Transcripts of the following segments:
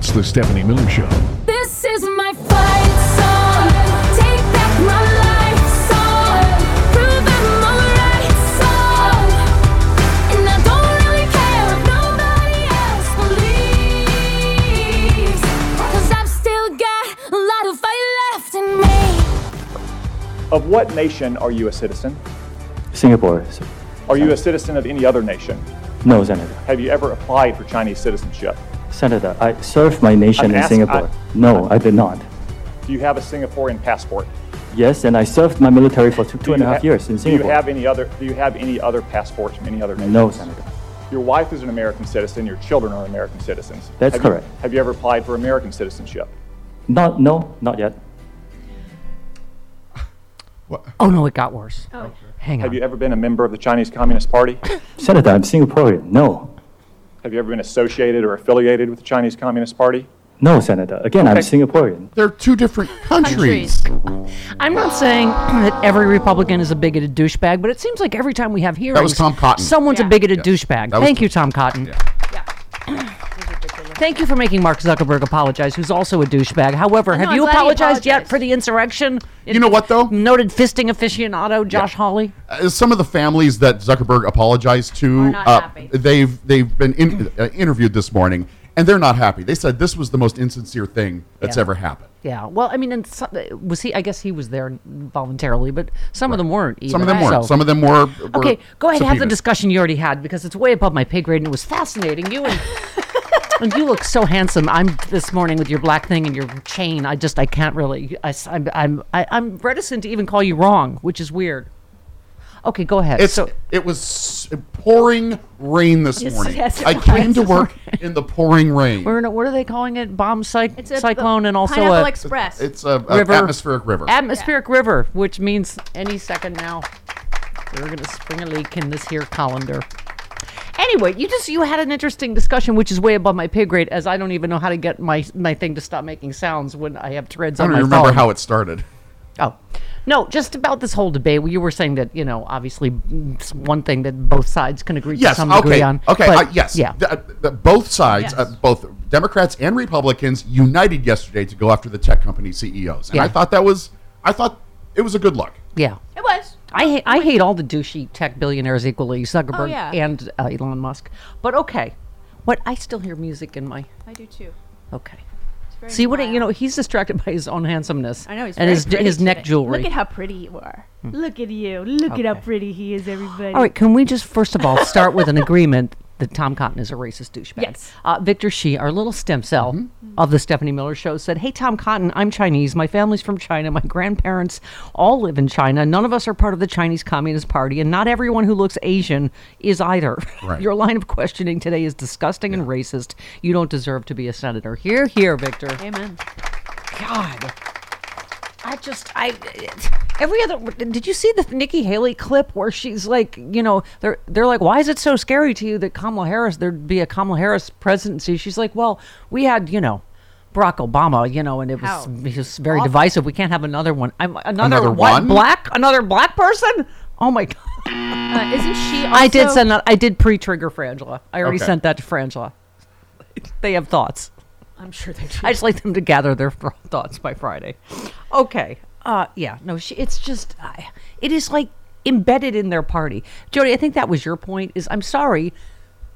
It's the Stephanie Miller Show. This is my fight song. Take back my life song. Prove I'm all right song. And I don't really care if nobody else believes. 'Cause I've still got a lot of fight left in me. Of what nation are you a citizen? Singapore. Are you a citizen of any other nation? No, Senator. Have you ever applied for Chinese citizenship? Senator, I served my nation in Singapore. I did not. Do you have a Singaporean passport? Yes, and I served my military for two and a half years in Singapore. Do you have any other passport from any other nation? No, Senator. Your wife is an American citizen. Your children are American citizens. That's correct. Have you ever applied for American citizenship? No, not yet. What? Oh, no, it got worse. Oh. Hang on. Have you ever been a member of the Chinese Communist Party? Senator, I'm Singaporean. No. Have you ever been associated or affiliated with the Chinese Communist Party? No, Senator. Again, okay. I'm Singaporean. They're two different countries. I'm not saying that every Republican is a bigoted douchebag, but it seems like every time we have hearings, that was Tom Cotton. Someone's a bigoted douchebag. Thank you, Tom Cotton. Yeah. Thank you for making Mark Zuckerberg apologize, who's also a douchebag. However, have you apologized yet for the insurrection? You know what, though? Noted fisting aficionado Josh Hawley. Some of the families that Zuckerberg apologized to, are not happy. They've been interviewed this morning, and they're not happy. They said this was the most insincere thing that's ever happened. Yeah, well, I mean, and was he? I guess he was there voluntarily, but some of them weren't. Either. Some of them weren't. So. Some of them were okay, go ahead, subpoenas. Have the discussion you already had, because it's way above my pay grade, and it was fascinating. You and... And you look so handsome. I'm this morning with your black thing and your chain. I can't really. I'm reticent to even call you wrong, which is weird. Okay, go ahead. It was pouring rain this morning. Yes, I came to work in the pouring rain. What are they calling it? Cyclone, and also Pineapple Express. It's a river. Atmospheric river. River, which means any second now we're gonna spring a leak in this here colander. Anyway, you had an interesting discussion, which is way above my pay grade, as I don't even know how to get my thing to stop making sounds when I have threads on my phone. I don't remember how it started. Oh. No, just about this whole debate where you were saying that, obviously one thing that both sides can agree to some degree on. Yes. Yeah. Both sides, both Democrats and Republicans, united yesterday to go after the tech company CEOs. And I thought it was a good look. Yeah. It was. I hate all the douchey tech billionaires equally, Zuckerberg and Elon Musk. But okay. What? I still hear music in my... I do too. Okay. See, what he's distracted by his own handsomeness. I know, he's and his neck jewelry. Look at how pretty you are. Look at you. Look at how pretty he is, everybody. All right, can we just, first of all, start with an agreement that Tom Cotton is a racist douchebag? Yes. Victor Shee, our little stem cell of the Stephanie Miller Show, said, "Hey, Tom Cotton, I'm Chinese. My family's from China. My grandparents all live in China. None of us are part of the Chinese Communist Party, and not everyone who looks Asian is either. Right. Your line of questioning today is disgusting and racist. You don't deserve to be a senator." Hear, hear, Victor. Amen. God. Did you see the Nikki Haley clip where she's like, they're like, "Why is it so scary to you that there'd be a Kamala Harris presidency?" She's like, "Well, we had, Barack Obama, and it was very divisive. We can't have another one." Another what? One? Another black person? Oh my God. Isn't she also... I did pre-trigger for Angela. I already sent that to Frangela. They have thoughts. I'm sure they do. I just like them to gather their thoughts by Friday. Okay. It's just, it is like embedded in their party. Jody, I think that was your point, is I'm sorry,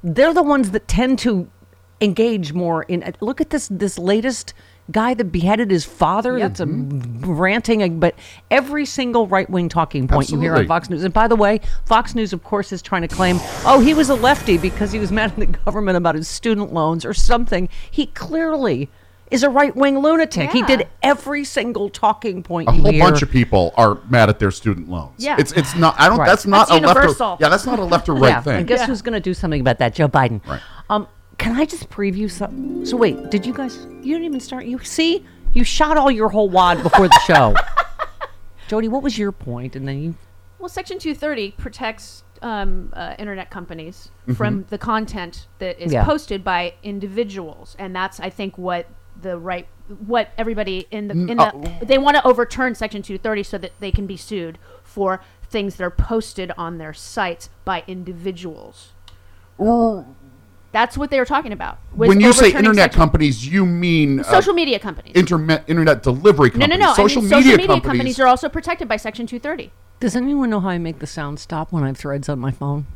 they're the ones that tend to engage more in, look at this latest guy that beheaded his father. Yep. That's ranting, but every single right-wing talking point you hear on Fox News. And by the way, Fox News, of course, is trying to claim, he was a lefty because he was mad at the government about his student loans or something. He clearly is a right-wing lunatic. Yeah. He did every single talking point you hear. A whole bunch of people are mad at their student loans. Yeah. It's not, I don't, right. That's not, that's a universal. Left or, yeah, that's not a left or right thing. And guess who's going to do something about that? Joe Biden. Right. Can I just preview something? So wait, did you guys, you didn't even start, you shot all your whole wad before the show. Jody, what was your point? And then you. Well, Section 230 protects internet companies from the content that is posted by individuals. And that's, I think, what everybody they want to overturn Section 230 so that they can be sued for things that are posted on their sites by individuals. That's what they were talking about. When you say internet companies, you mean... social media companies. Internet delivery companies. No. Social media companies are also protected by Section 230. Does anyone know how I make the sound stop when I have threads on my phone?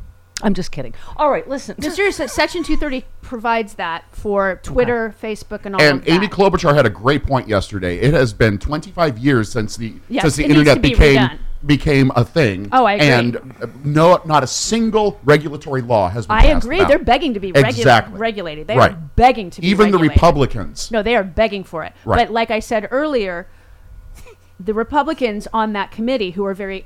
I'm just kidding. All right, listen. No, seriously, Section 230 provides that for Twitter, Facebook, and all of that. And Amy Klobuchar had a great point yesterday. It has been 25 years since the internet became a thing. Oh, I agree. And not a single regulatory law has been passed. I agree. They're begging to be regulated. They are begging to be regulated. Even the Republicans. No, they are begging for it. Right. But like I said earlier, the Republicans on that committee, who are very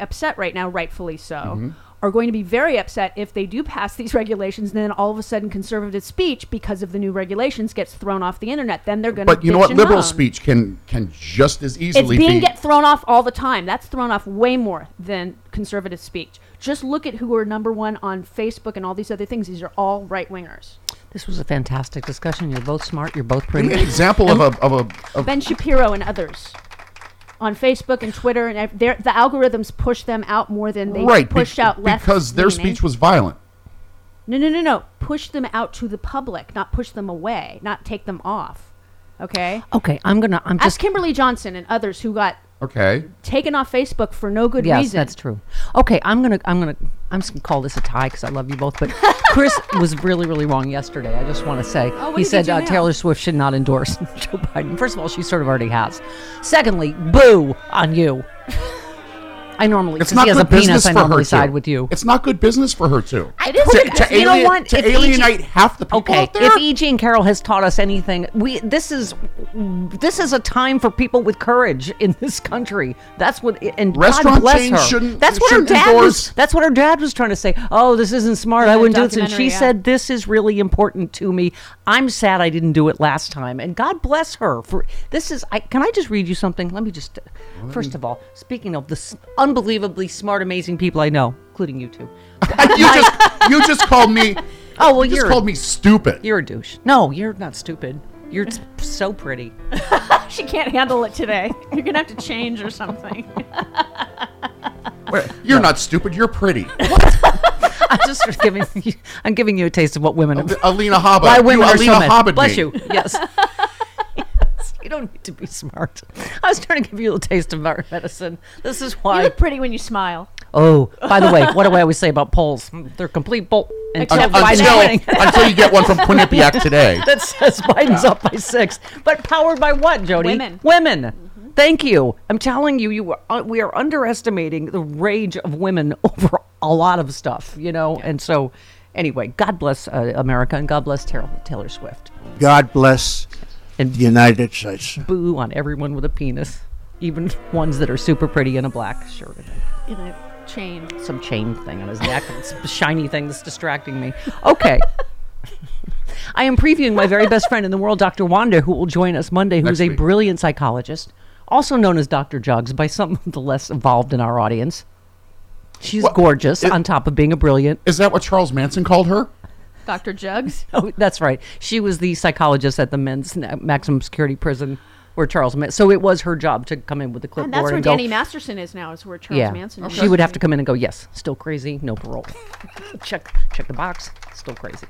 upset right now, rightfully so, mm-hmm. are going to be very upset if they do pass these regulations, and then all of a sudden conservative speech, because of the new regulations, gets thrown off the internet. Then they're going to. But you know what? Liberal speech can just as easily get thrown off all the time. That's thrown off way more than conservative speech. Just look at who are number one on Facebook and all these other things. These are all right wingers. This was a fantastic discussion. You're both smart. You're both pretty. An example of Ben Shapiro and others. On Facebook and Twitter, and the algorithms push them out more than they push out left. Because their speech was violent. No. Push them out to the public, not push them away, not take them off. Okay, ask Kimberly Johnson and others who got taken off Facebook for no good reason. Yes, that's true. Okay, I'm just gonna call this a tie because I love you both. But Chris was really, really wrong yesterday. I just want to say he said Taylor Swift should not endorse Joe Biden. First of all, she sort of already has. Secondly, boo on you. I normally, because he has a penis, I normally side with you. It's not good business for her too. It is to alienate half the people out there. If E. Jean Carroll has taught us anything, this is a time for people with courage in this country. That's what, and God bless her. That's what her dad was trying to say. Oh, this isn't smart. I wouldn't do this. And she said, this is really important to me. I'm sad I didn't do it last time. And God bless her for this. Can I just read you something? Let me just. First of all, speaking of this. Unbelievably smart, amazing people I know, including you two. you just called me. Oh well, you called me stupid. You're a douche. No, you're not stupid. You're so pretty. She can't handle it today. You're gonna have to change or something. You're not stupid. You're pretty. I'm just giving you a taste of what women. Alina Hobbit. Why women are Alina Hobbit. Bless you. Yes. You don't need to be smart. I was trying to give you a taste of our medicine. This is why. You look pretty when you smile. Oh, by the way, what do I always say about polls? They're complete bull. Except until you get one from Quinnipiac today. That says Biden's up by 6. But powered by what, Jody? Women. Mm-hmm. Thank you. I'm telling you, we are underestimating the rage of women over a lot of stuff, you know? Yeah. And so, anyway, God bless America, and God bless Taylor Swift. God bless... and the United States. Boo on everyone with a penis, even ones that are super pretty in a black shirt and a chain, some chain thing on his neck. It's a shiny thing that's distracting me. Okay. I am previewing my very best friend in the world, Dr. Wanda, who will join us Monday, who's a brilliant psychologist, also known as Dr. Juggs by some of the less evolved in our audience. She's gorgeous on top of being a brilliant. Is that what Charles Manson called her? Dr. Juggs? Oh, that's right. She was the psychologist at the men's maximum security prison where Charles Manson. So it was her job to come in with the clipboard. And that's where Danny Masterson is now, is where Charles Manson is. She would have to come in and go, yes, still crazy, no parole. Check the box, still crazy.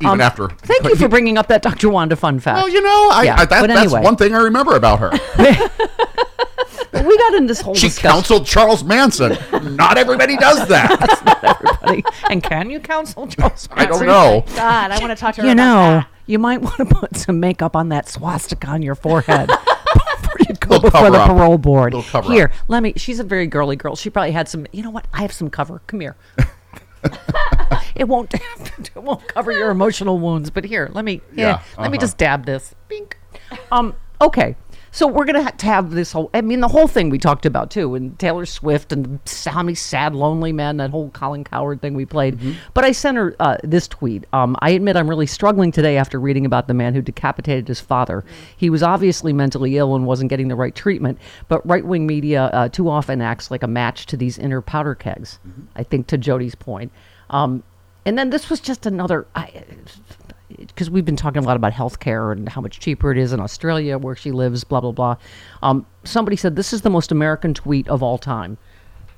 Even after. Thank you for bringing up that Dr. Wanda fun fact. Well, that's one thing I remember about her. We got in this whole discussion. She counseled Charles Manson. Not everybody does that. That's not everybody. And can you counsel Charles Manson? I don't know. God, I want to talk to her about that. You might want to put some makeup on that swastica on your forehead before you go before the parole board. Here, let me. She's a very girly girl. She probably had some. You know what? I have some cover. Come here. It won't cover your emotional wounds. But here, let me. Let me just dab this. Bink. Okay. So we're going to have this whole, the whole thing we talked about too, and Taylor Swift and how many sad, lonely men, that whole Colin Coward thing we played. Mm-hmm. But I sent her this tweet. I admit I'm really struggling today after reading about the man who decapitated his father. Mm-hmm. He was obviously mentally ill and wasn't getting the right treatment, but right-wing media too often acts like a match to these inner powder kegs, mm-hmm. I think, to Jody's point. And then this was just another... because we've been talking a lot about healthcare and how much cheaper it is in Australia where she lives, blah, blah, blah. Somebody said, this is the most American tweet of all time.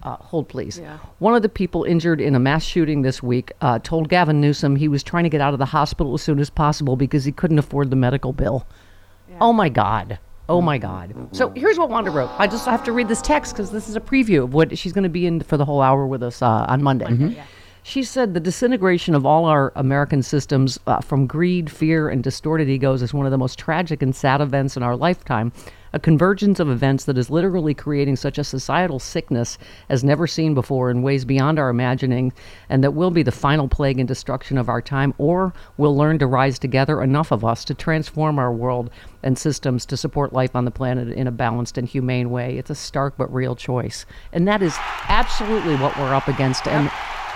Hold, please. Yeah. One of the people injured in a mass shooting this week told Gavin Newsom he was trying to get out of the hospital as soon as possible because he couldn't afford the medical bill. Yeah. Oh, my God. Oh, my God. So here's what Wanda wrote. I just have to read this text because this is a preview of what she's going to be in for the whole hour with us on Monday. Mm-hmm. Yeah. She said the disintegration of all our American systems from greed, fear, and distorted egos is one of the most tragic and sad events in our lifetime, a convergence of events that is literally creating such a societal sickness as never seen before in ways beyond our imagining, and that will be the final plague and destruction of our time, or we'll learn to rise together, enough of us, to transform our world and systems to support life on the planet in a balanced and humane way. It's a stark but real choice. And that is absolutely what we're up against. And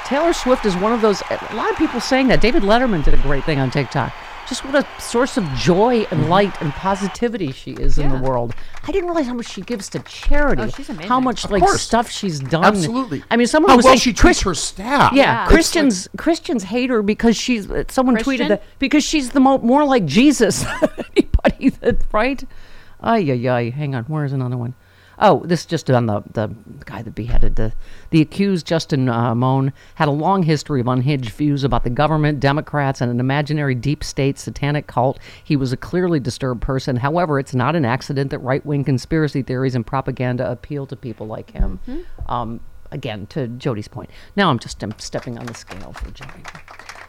Taylor Swift is one of those, a lot of people saying that. David Letterman did a great thing on TikTok. Just what a source of joy and light and positivity she is in the world. I didn't realize how much she gives to charity. Oh, she's amazing. How much stuff she's done. Absolutely. I mean, someone was saying she treats her staff. Yeah. Christians hate her because she's. Someone tweeted that because she's the more like Jesus than anybody. Right? Ay. Hang on. Where is another one? Oh, this just on the guy that beheaded the accused, Justin Moan, had a long history of unhinged views about the government, Democrats, and an imaginary deep state satanic cult. He was a clearly disturbed person. However, it's not an accident that right-wing conspiracy theories and propaganda appeal to people like him. Mm-hmm. Again, to Jody's point. Now I'm stepping on the scale for Jody.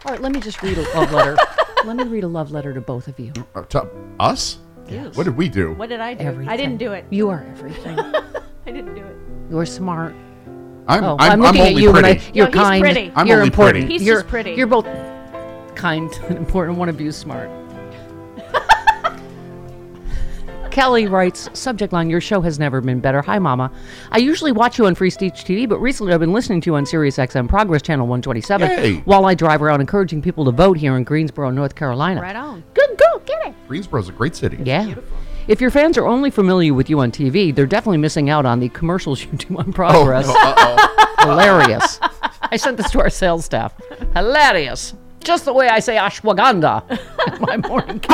All right, let me just read a love letter. Let me read a love letter to both of you. To us? Yes. What did we do? What did I do? Everything. I didn't do it. You are everything. I didn't do it. You're smart. I'm looking at you. Pretty. You're kind. Pretty. I'm you're important. Pretty. He's just pretty. You're both kind and important. One of you is smart. Kelly writes, subject line, your show has never been better. Hi, Mama. I usually watch you on Free Speech TV, but recently I've been listening to you on Sirius XM Progress Channel 127 while I drive around encouraging people to vote here in Greensboro, North Carolina. Right on. Good girl. Get it. Greensboro's a great city. Yeah. Beautiful. If your fans are only familiar with you on TV, they're definitely missing out on the commercials you do on Progress. Oh, no. Hilarious. I sent this to our sales staff. Hilarious. Just the way I say ashwagandha in my morning kid.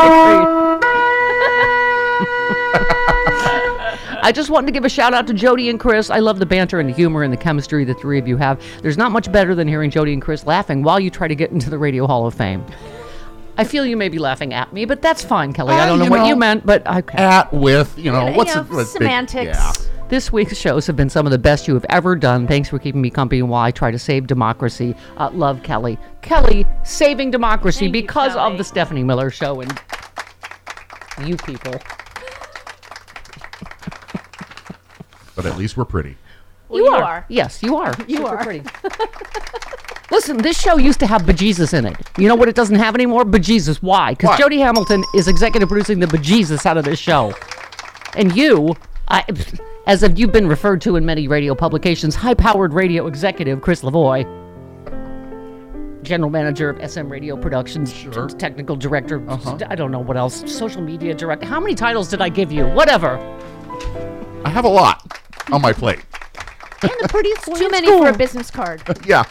I just wanted to give a shout out to Jody and Chris. I love the banter and the humor and the chemistry the three of you have. There's not much better than hearing Jody and Chris laughing while you try to get into the Radio Hall of Fame. I feel you may be laughing at me, but that's fine, Kelly. I don't know what you meant, but okay. At with, you know, what's semantics. This week's shows have been some of the best you have ever done. Thanks for keeping me company while I try to save democracy. Love, Kelly. Kelly saving democracy because of the Stephanie Miller Show and you people. But at least we're pretty. Well, you are. Yes, you are. You are pretty. Listen, this show used to have bejesus in it. You know what it doesn't have anymore? Bejesus. Why? Because Jody Hamilton is executive producing the bejesus out of this show. And you, as if you've been referred to in many radio publications, high-powered radio executive Chris Lavoie, general manager of SM Radio Productions, technical director, I don't know what else, social media director. How many titles did I give you? Whatever. I have a lot on my plate. And the prettiest boy. Too many for a business card. Yeah.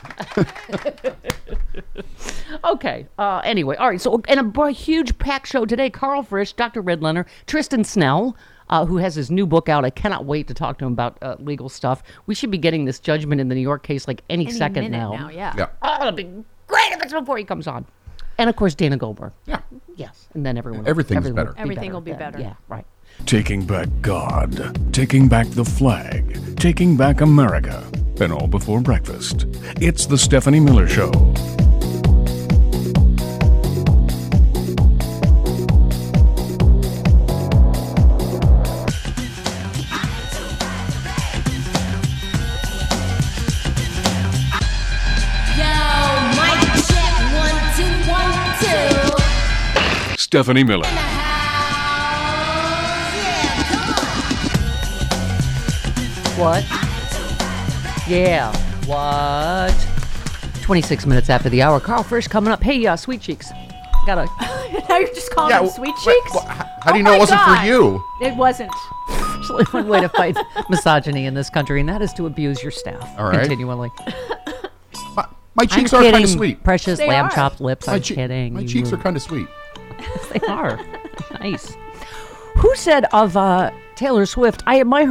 Okay. Anyway. All right. So, and a huge packed show today. Karl Frisch, Dr. Redlener, Tristan Snell, who has his new book out. I cannot wait to talk to him about legal stuff. We should be getting this judgment in the New York case like any second now. Yeah. Oh, it'll be great if it's before he comes on. And, of course, Dana Goldberg. Yeah. Yes. And then everything better. Everything will be better. Yeah. Right. Taking back God, taking back the flag, taking back America, and all before breakfast. It's the Stephanie Miller Show. Yo, mic check, 1, 2, 1, 2. Stephanie Miller. What? Yeah. What? 26 minutes after the hour. Karl Frisch coming up. Hey, Sweet Cheeks. Gotta. Now you're just calling him Sweet Cheeks? How do you know it wasn't for you? It wasn't. There's only one way to fight misogyny in this country, and that is to abuse your staff. All right. Continually. My cheeks are kind of sweet. Precious they lamb are. Chopped lips. I'm kidding. My cheeks are kind of sweet. They are. Nice. Who said of Taylor Swift, I admire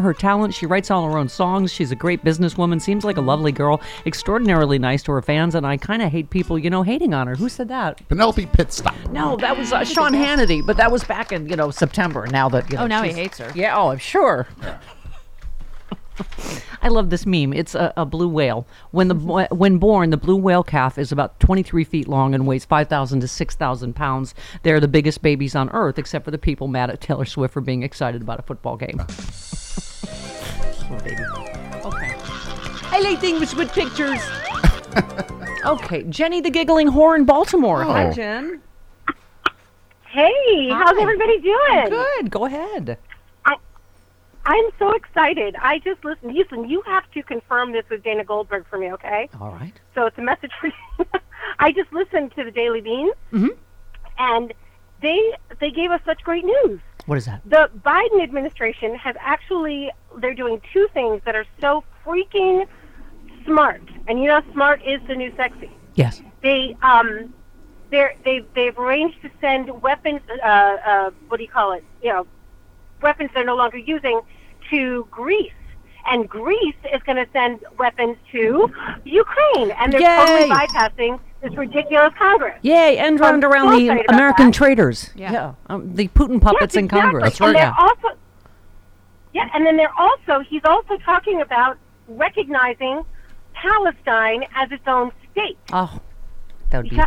her talent. She writes all her own songs. She's a great businesswoman, seems like a lovely girl, extraordinarily nice to her fans, and I kind of hate people, hating on her. Who said that? Penelope Pitstop. No, that was Sean Hannity, but that was back in, September. Now that, now he hates her. Yeah, oh, I'm sure. Yeah. I love this meme. It's a blue whale. When born, the blue whale calf is about 23 feet long and weighs 5,000 to 6,000 pounds. They're the biggest babies on Earth, except for the people mad at Taylor Swift for being excited about a football game. Oh, baby. Okay. I like things with pictures. Okay, Jenny the Giggling Whore in Baltimore. Oh. Hi, Jen. Hey, how's everybody doing? Good. Go ahead. I'm so excited. I just listened. Houston, you have to confirm this with Dana Goldberg for me, okay? All right. So it's a message for you. I just listened to the Daily Bean, and they gave us such great news. What is that? The Biden administration has they're doing two things that are so freaking smart. And smart is the new sexy. Yes. They've arranged to send weapons, weapons they're no longer using to Greece. And Greece is going to send weapons to Ukraine. And they're totally bypassing this ridiculous Congress. Yay, and round around so the American traitors. Yeah. The Putin puppets in Congress. That's right. And then he's also talking about recognizing Palestine as its own state. Oh, that would be...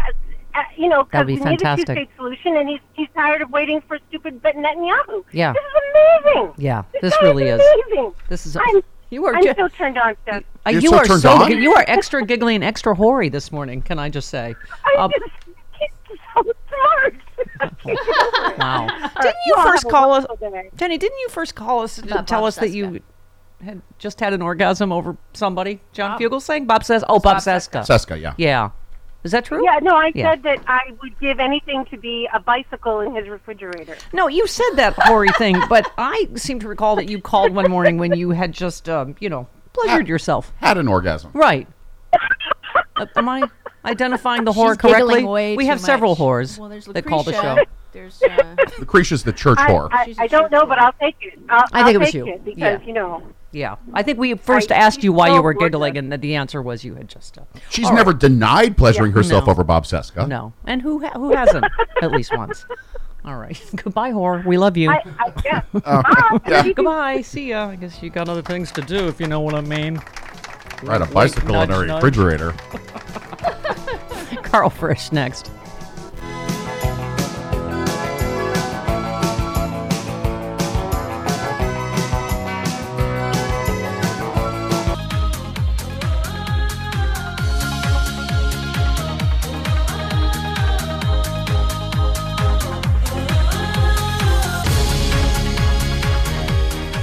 Because we need a two-state solution, and he's tired of waiting for stupid Netanyahu. Yeah. This is amazing. Yeah, this really is. Amazing. This is amazing. I'm so turned on, Steph. You are extra giggly and extra hoary this morning, can I just say. It's so smart. Wow. Jenny, didn't you first call us to tell us that you had just had an orgasm over somebody? John Fugel sang? Bob Cesca? Oh, Bob Cesca. Cesca, yeah. Yeah. Is that true? Yeah, no, I said that I would give anything to be a bicycle in his refrigerator. No, you said that hoary thing, but I seem to recall that you called one morning when you had just, pleasured yourself. Had an orgasm. Right. Am I identifying the whore correctly? We have several whores that call the show. There's Lucretia's the church whore. I don't know, but I'll take it. I think it was you. Because, Yeah, I think we first asked you why you were giggling, and the answer was you had just... She's never denied pleasuring herself over Bob Cesca. No, and who hasn't at least once? All right, goodbye, whore. We love you. Goodbye. See ya. I guess you got other things to do, if you know what I mean. Ride a bicycle in her refrigerator. Karl Frisch next.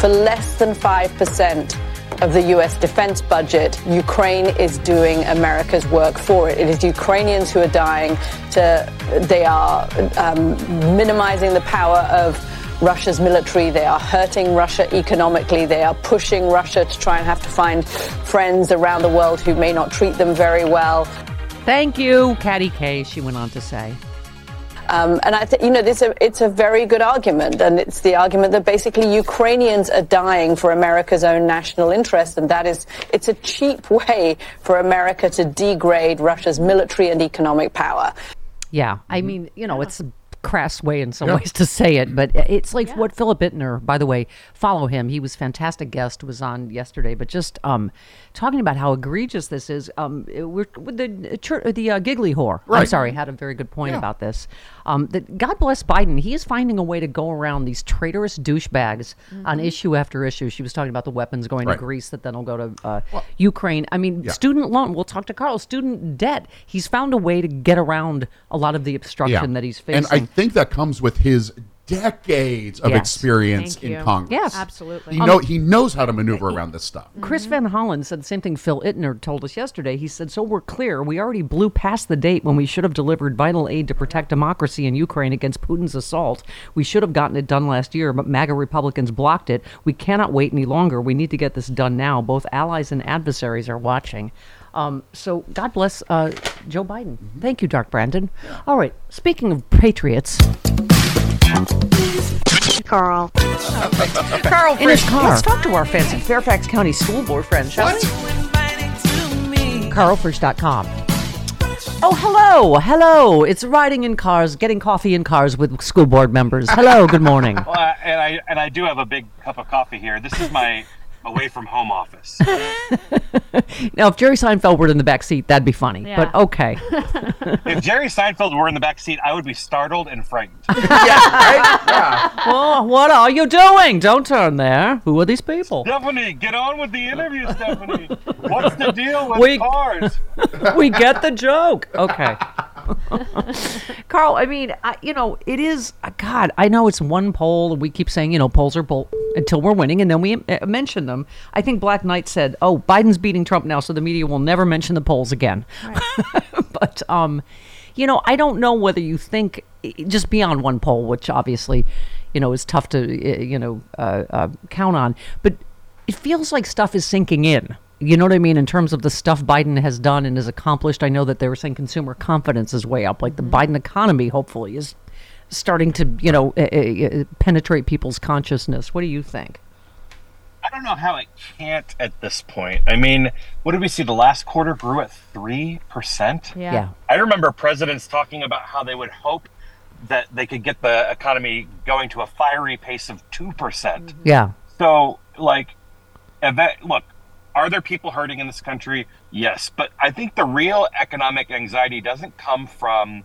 For less than 5% of the U.S. defense budget, Ukraine is doing America's work for it. It is Ukrainians who are dying. They are minimizing the power of Russia's military. They are hurting Russia economically. They are pushing Russia to try and have to find friends around the world who may not treat them very well. Thank you, Katty Kay, she went on to say. And I think, it's a very good argument, and it's the argument that basically Ukrainians are dying for America's own national interest, and it's a cheap way for America to degrade Russia's military and economic power. Yeah, I mean, it's a crass way in some ways to say it, but it's like what Philip Ittner, by the way, follow him. He was a fantastic guest, was on yesterday, but just talking about how egregious this is. The giggly whore, right. I'm sorry, had a very good point about this. That God bless Biden. He is finding a way to go around these traitorous douchebags on issue after issue. She was talking about the weapons going to Greece that then will go to Ukraine. I mean, student loan. We'll talk to Karl. Student debt. He's found a way to get around a lot of the obstruction that he's facing. And I think that comes with his decades of experience in Congress. Yes, absolutely. He knows how to maneuver around this stuff. Chris Van Hollen said the same thing Phil Ittner told us yesterday. He said, so we're clear, we already blew past the date when we should have delivered vital aid to protect democracy in Ukraine against Putin's assault. We should have gotten it done last year, but MAGA Republicans blocked it. We cannot wait any longer. We need to get this done now. Both allies and adversaries are watching. So God bless Joe Biden. Thank you, Dark Brandon. All right, speaking of patriots... Carl. Karl Frisch. In his car. Let's talk to our fancy Fairfax County School Board friend, shall we? KarlFrisch.com. Oh, hello. Hello. It's riding in cars, getting coffee in cars with school board members. Hello. Good morning. Well, I do have a big cup of coffee here. This is my away from home office. Now, if Jerry Seinfeld were in the back seat, that'd be funny. Yeah. But okay. If Jerry Seinfeld were in the back seat, I would be startled and frightened. Yeah, right? Yeah. Well, what are you doing? Don't turn there. Who are these people? Stephanie, get on with the interview, Stephanie. What's the deal with cars? We get the joke. Okay. Carl, I mean, it is, God, I know it's one poll, and we keep saying, polls are bull until we're winning, and then we mention them. I think Black Knight said, Biden's beating Trump now, so the media will never mention the polls again. Right. But, I don't know whether you think, just beyond one poll, which obviously, is tough to, count on, but it feels like stuff is sinking in. You know what I mean? In terms of the stuff Biden has done and has accomplished, I know that they were saying consumer confidence is way up. Like the Biden economy, hopefully, is starting to, penetrate people's consciousness. What do you think? I don't know how it can't at this point. I mean, what did we see? The last quarter grew at 3%. Yeah. I remember presidents talking about how they would hope that they could get the economy going to a fiery pace of 2%. Mm-hmm. Yeah. So, look. Are there people hurting in this country? Yes. But I think the real economic anxiety doesn't come from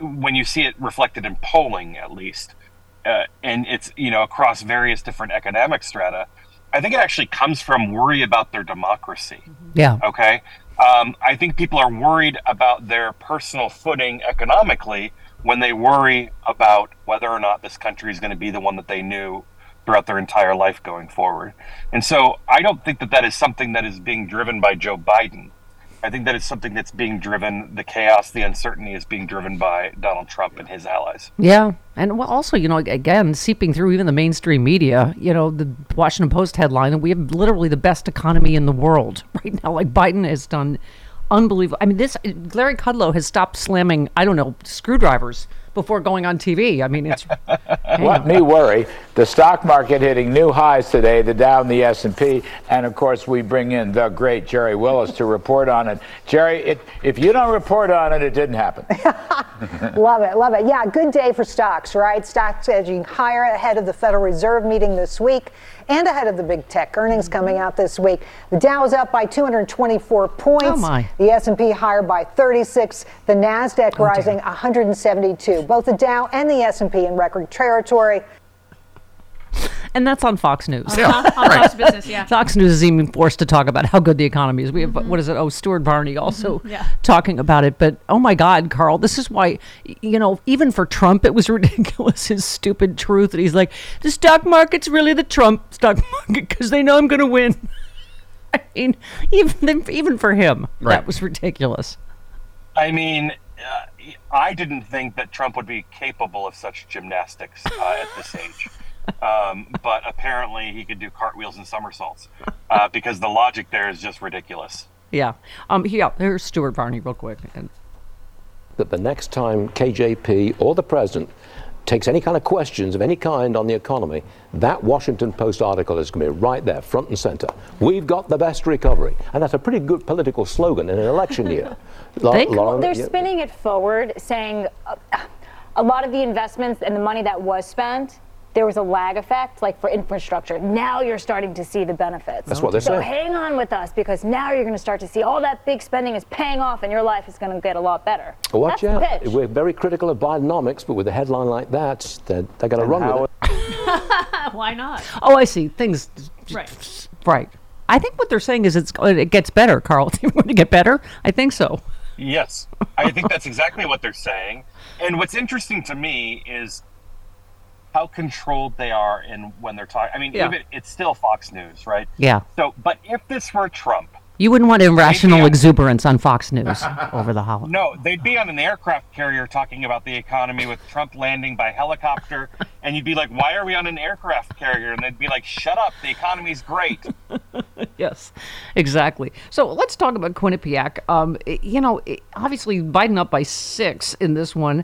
when you see it reflected in polling, at least. And it's, across various different economic strata. I think it actually comes from worry about their democracy. Yeah. Okay. I think people are worried about their personal footing economically when they worry about whether or not this country is going to be the one that they knew throughout their entire life going forward. And so I don't think that is something that is being driven by Joe Biden. I think that is something that's being driven, the chaos, the uncertainty is being driven by Donald Trump and his allies. Yeah. And also, again, seeping through even the mainstream media, the Washington Post headline that we have literally the best economy in the world right now. Like Biden has done unbelievable. I mean, Larry Kudlow has stopped slamming, screwdrivers before going on TV. I mean, it's... Let me worry. The stock market hitting new highs today, the Dow and the S&P, and of course we bring in the great Jerry Willis to report on it. Jerry, if you don't report on it, it didn't happen. Love it. Yeah, good day for stocks, right? Stocks edging higher ahead of the Federal Reserve meeting this week and ahead of the big tech earnings coming out this week. The Dow is up by 224 points. Oh my. The S&P higher by 36. The Nasdaq rising 172. Both the Dow and the S&P in record territory. And that's on Fox News. On Fox Business, yeah. Fox News is even forced to talk about how good the economy is. We have, what is it? Stuart Varney also talking about it. But, oh, my God, Carl, this is why, even for Trump, it was ridiculous, his stupid truth. And he's like, the stock market's really the Trump stock market because they know I'm going to win. I mean, even for him, that was ridiculous. I mean... I didn't think that Trump would be capable of such gymnastics at this age. But apparently he could do cartwheels and somersaults because the logic there is just ridiculous. Yeah. Here's Stuart Varney real quick. That the next time KJP or the president takes any kind of questions of any kind on the economy, that Washington Post article is going to be right there, front and center. We've got the best recovery. And that's a pretty good political slogan in an election year. They're spinning it forward, saying a lot of the investments and the money that was spent, there was a lag effect, like for infrastructure. Now you're starting to see the benefits. That's what they're saying. So hang on with us, because now you're going to start to see all that big spending is paying off, and your life is going to get a lot better. Well, watch out. The pitch. We're very critical of Bidenomics, but with a headline like that, they're going to run with it. Why not? Oh, I see. Things... Right. I think what they're saying is it gets better, Carl. It's going to get better? I think so. Yes. I think that's exactly what they're saying. And what's interesting to me is... how controlled they are in when they're talking. I mean, it's still Fox News, right? Yeah. So, but if this were Trump... you wouldn't want irrational exuberance on Fox News over the holiday. No, they'd be on an aircraft carrier talking about the economy with Trump landing by helicopter, and you'd be like, why are we on an aircraft carrier? And they'd be like, shut up, the economy's great. Yes, exactly. So let's talk about Quinnipiac. Obviously Biden up by 6 in this one.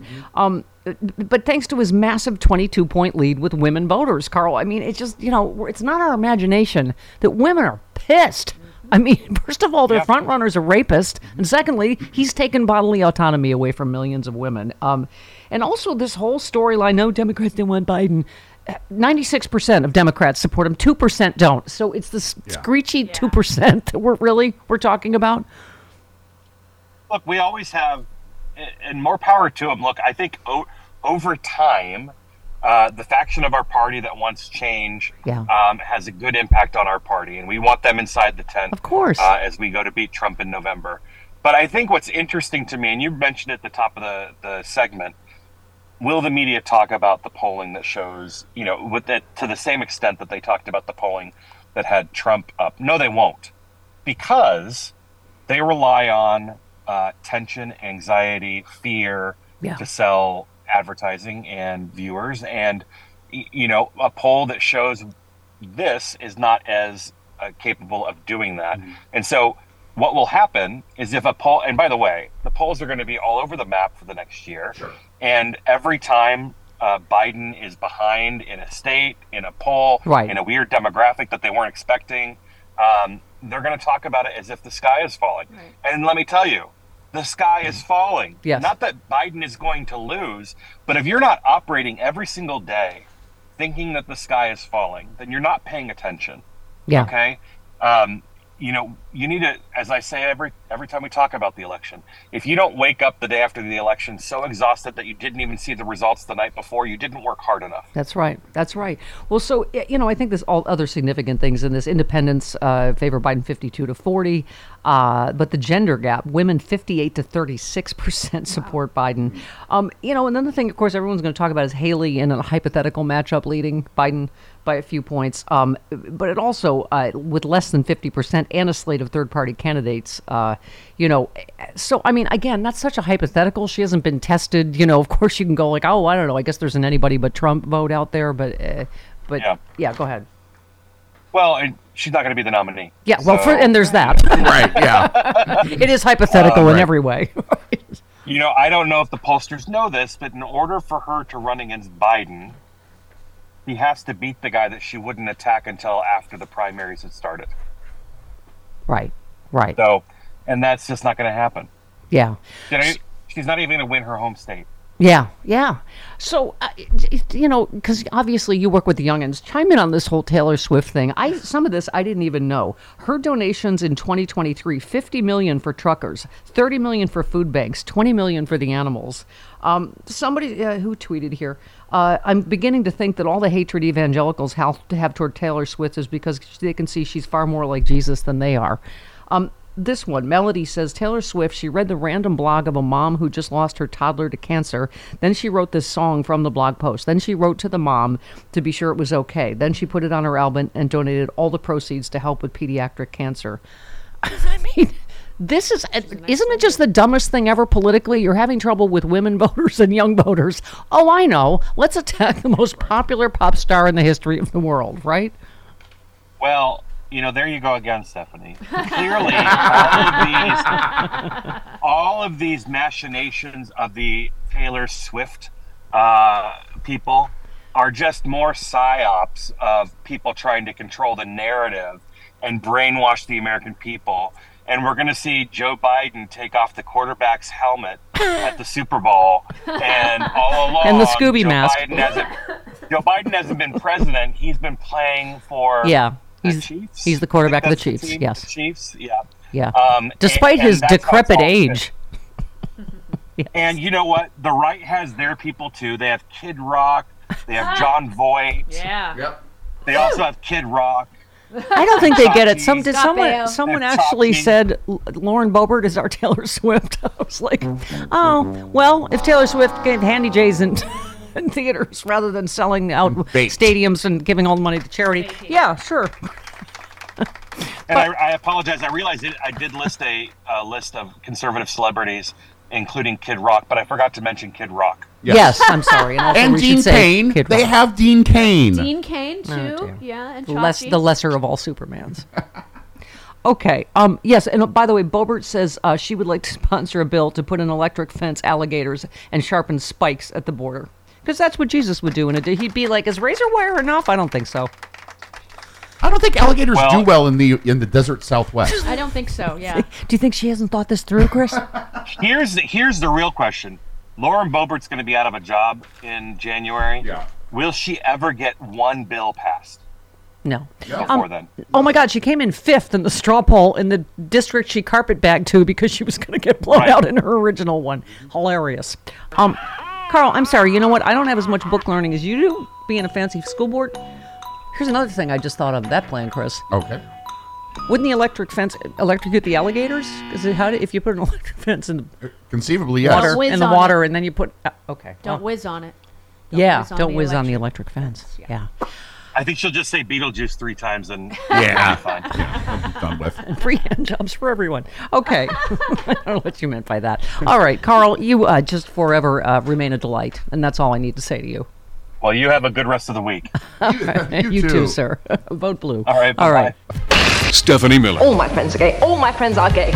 But thanks to his massive 22-point lead with women voters, Karl, I mean, it's just, you know, it's not our imagination that women are pissed. I mean, first of all, their front runner's a rapist, and secondly, he's taken bodily autonomy away from millions of women. And also this whole storyline, no, Democrats didn't want Biden. 96% of Democrats support him, 2% don't. So it's the screechy 2% that we're talking about. Look, we always have, and more power to them. Look, I think over time, the faction of our party that wants change has a good impact on our party, and we want them inside the tent, of course, as we go to beat Trump in November. But I think what's interesting to me, and you mentioned at the top of the segment, will the media talk about the polling that shows, you know, with that to the same extent that they talked about the polling that had Trump up? No, they won't, because they rely on tension, anxiety, fear to sell advertising and viewers. And, you know, a poll that shows this is not as capable of doing that. Mm-hmm. And so what will happen is if a poll, and by the way, the polls are going to be all over the map for the next year. Sure. And every time Biden is behind in a state, in a poll, in a weird demographic that they weren't expecting, they're going to talk about it as if the sky is falling. Right. And let me tell you, the sky is falling. Yes. Not that Biden is going to lose, but if you're not operating every single day thinking that the sky is falling, then you're not paying attention. Yeah. Okay? You know, you need to, as I say every time we talk about the election, if you don't wake up the day after the election so exhausted that you didn't even see the results the night before, you didn't work hard enough. That's right. That's right. Well, so, you know, I think there's all other significant things in this. Independents favor Biden 52-40, but the gender gap, women 58-36% support Biden. You know, another thing, of course, everyone's going to talk about is Haley in a hypothetical matchup leading Biden by a few points, but it also, with less than 50% and a slate of third-party candidates, you know, so, I mean, again, that's such a hypothetical. She hasn't been tested. You know, of course, you can go like, oh, I don't know, I guess there's an anybody but Trump vote out there, but yeah, go ahead. Well, and she's not going to be the nominee. Yeah, so. Well, and there's that. Right, yeah. It is hypothetical in every way. You know, I don't know if the pollsters know this, but in order for her to run against Biden, he has to beat the guy that she wouldn't attack until after the primaries had started. Right, right. So, and that's just not going to happen. Yeah. You know, she's not even going to win her home state. Yeah, yeah. So, you know, because obviously you work with the youngins. Chime in on this whole Taylor Swift thing. Some of this I didn't even know. Her donations in 2023, 50 million for truckers, 30 million for food banks, 20 million for the animals. Somebody who tweeted here, I'm beginning to think that all the hatred evangelicals have toward Taylor Swift is because they can see she's far more like Jesus than they are. This one, Melody says, Taylor Swift, she read the random blog of a mom who just lost her toddler to cancer. Then she wrote this song from the blog post. Then she wrote to the mom to be sure it was okay. Then she put it on her album and donated all the proceeds to help with pediatric cancer. I mean, this is, isn't it just the dumbest thing ever politically? You're having trouble with women voters and young voters. Oh, I know. Let's attack the most popular pop star in the history of the world, right? Well, you know, there you go again, Stephanie. Clearly, all of these machinations of the Taylor Swift people are just more psyops of people trying to control the narrative and brainwash the American people. And we're going to see Joe Biden take off the quarterback's helmet at the Super Bowl, and all along, and the Scooby mask. Joe Biden hasn't been president. He's been playing for Chiefs. He's the quarterback of the Chiefs. Yeah. Despite his decrepit age. Yes. And you know what? The right has their people too. They have Kid Rock. They have John Voight. Yeah. Yep. They also have Kid Rock. I don't think they get it. Someone actually said Lauren Boebert is our Taylor Swift. I was like, oh, well, if Taylor Swift can Handy J's in theaters rather than selling out stadiums and giving all the money to charity. Yeah, sure. And I apologize. I realized I did list a list of conservative celebrities, including Kid Rock, but I forgot to mention Kid Rock. Yes, I'm sorry. And Dean Cain. They have Dean Cain. Dean Cain, too. Oh, yeah, and Chachi. The lesser of all Supermans. Okay. Yes. And by the way, Boebert says she would like to sponsor a bill to put an electric fence, alligators, and sharpened spikes at the border. Because that's what Jesus would do in a day. He'd be like, is razor wire enough? I don't think so. I don't think alligators do well in the desert Southwest. I don't think so, yeah. Do you think she hasn't thought this through, Chris? Here's the real question. Lauren Boebert's going to be out of a job in January. Yeah. Will she ever get one bill passed? No. Yeah. Before then. Oh, my God. She came in fifth in the straw poll in the district she carpetbagged to because she was going to get blown out in her original one. Hilarious. Karl, I'm sorry. You know what? I don't have as much book learning as you do, being a fancy school board. Here's another thing I just thought of that plan, Chris. Okay. Wouldn't the electric fence electrocute the alligators? Because if you put an electric fence in the conceivably yes. water in the water, it. And then you put okay, don't whiz on it. Don't whiz on the electric fence. Yeah. I think she'll just say Beetlejuice 3 times and yeah, be fine. Yeah, I'm done with. Free hand jobs for everyone. Okay, I don't know what you meant by that. All right, Karl, you just forever remain a delight, and that's all I need to say to you. Well, you have a good rest of the week. Right. You too, sir. Vote blue. All right. Bye-bye. All right. Stephanie Miller. All my friends are gay. All my friends are gay.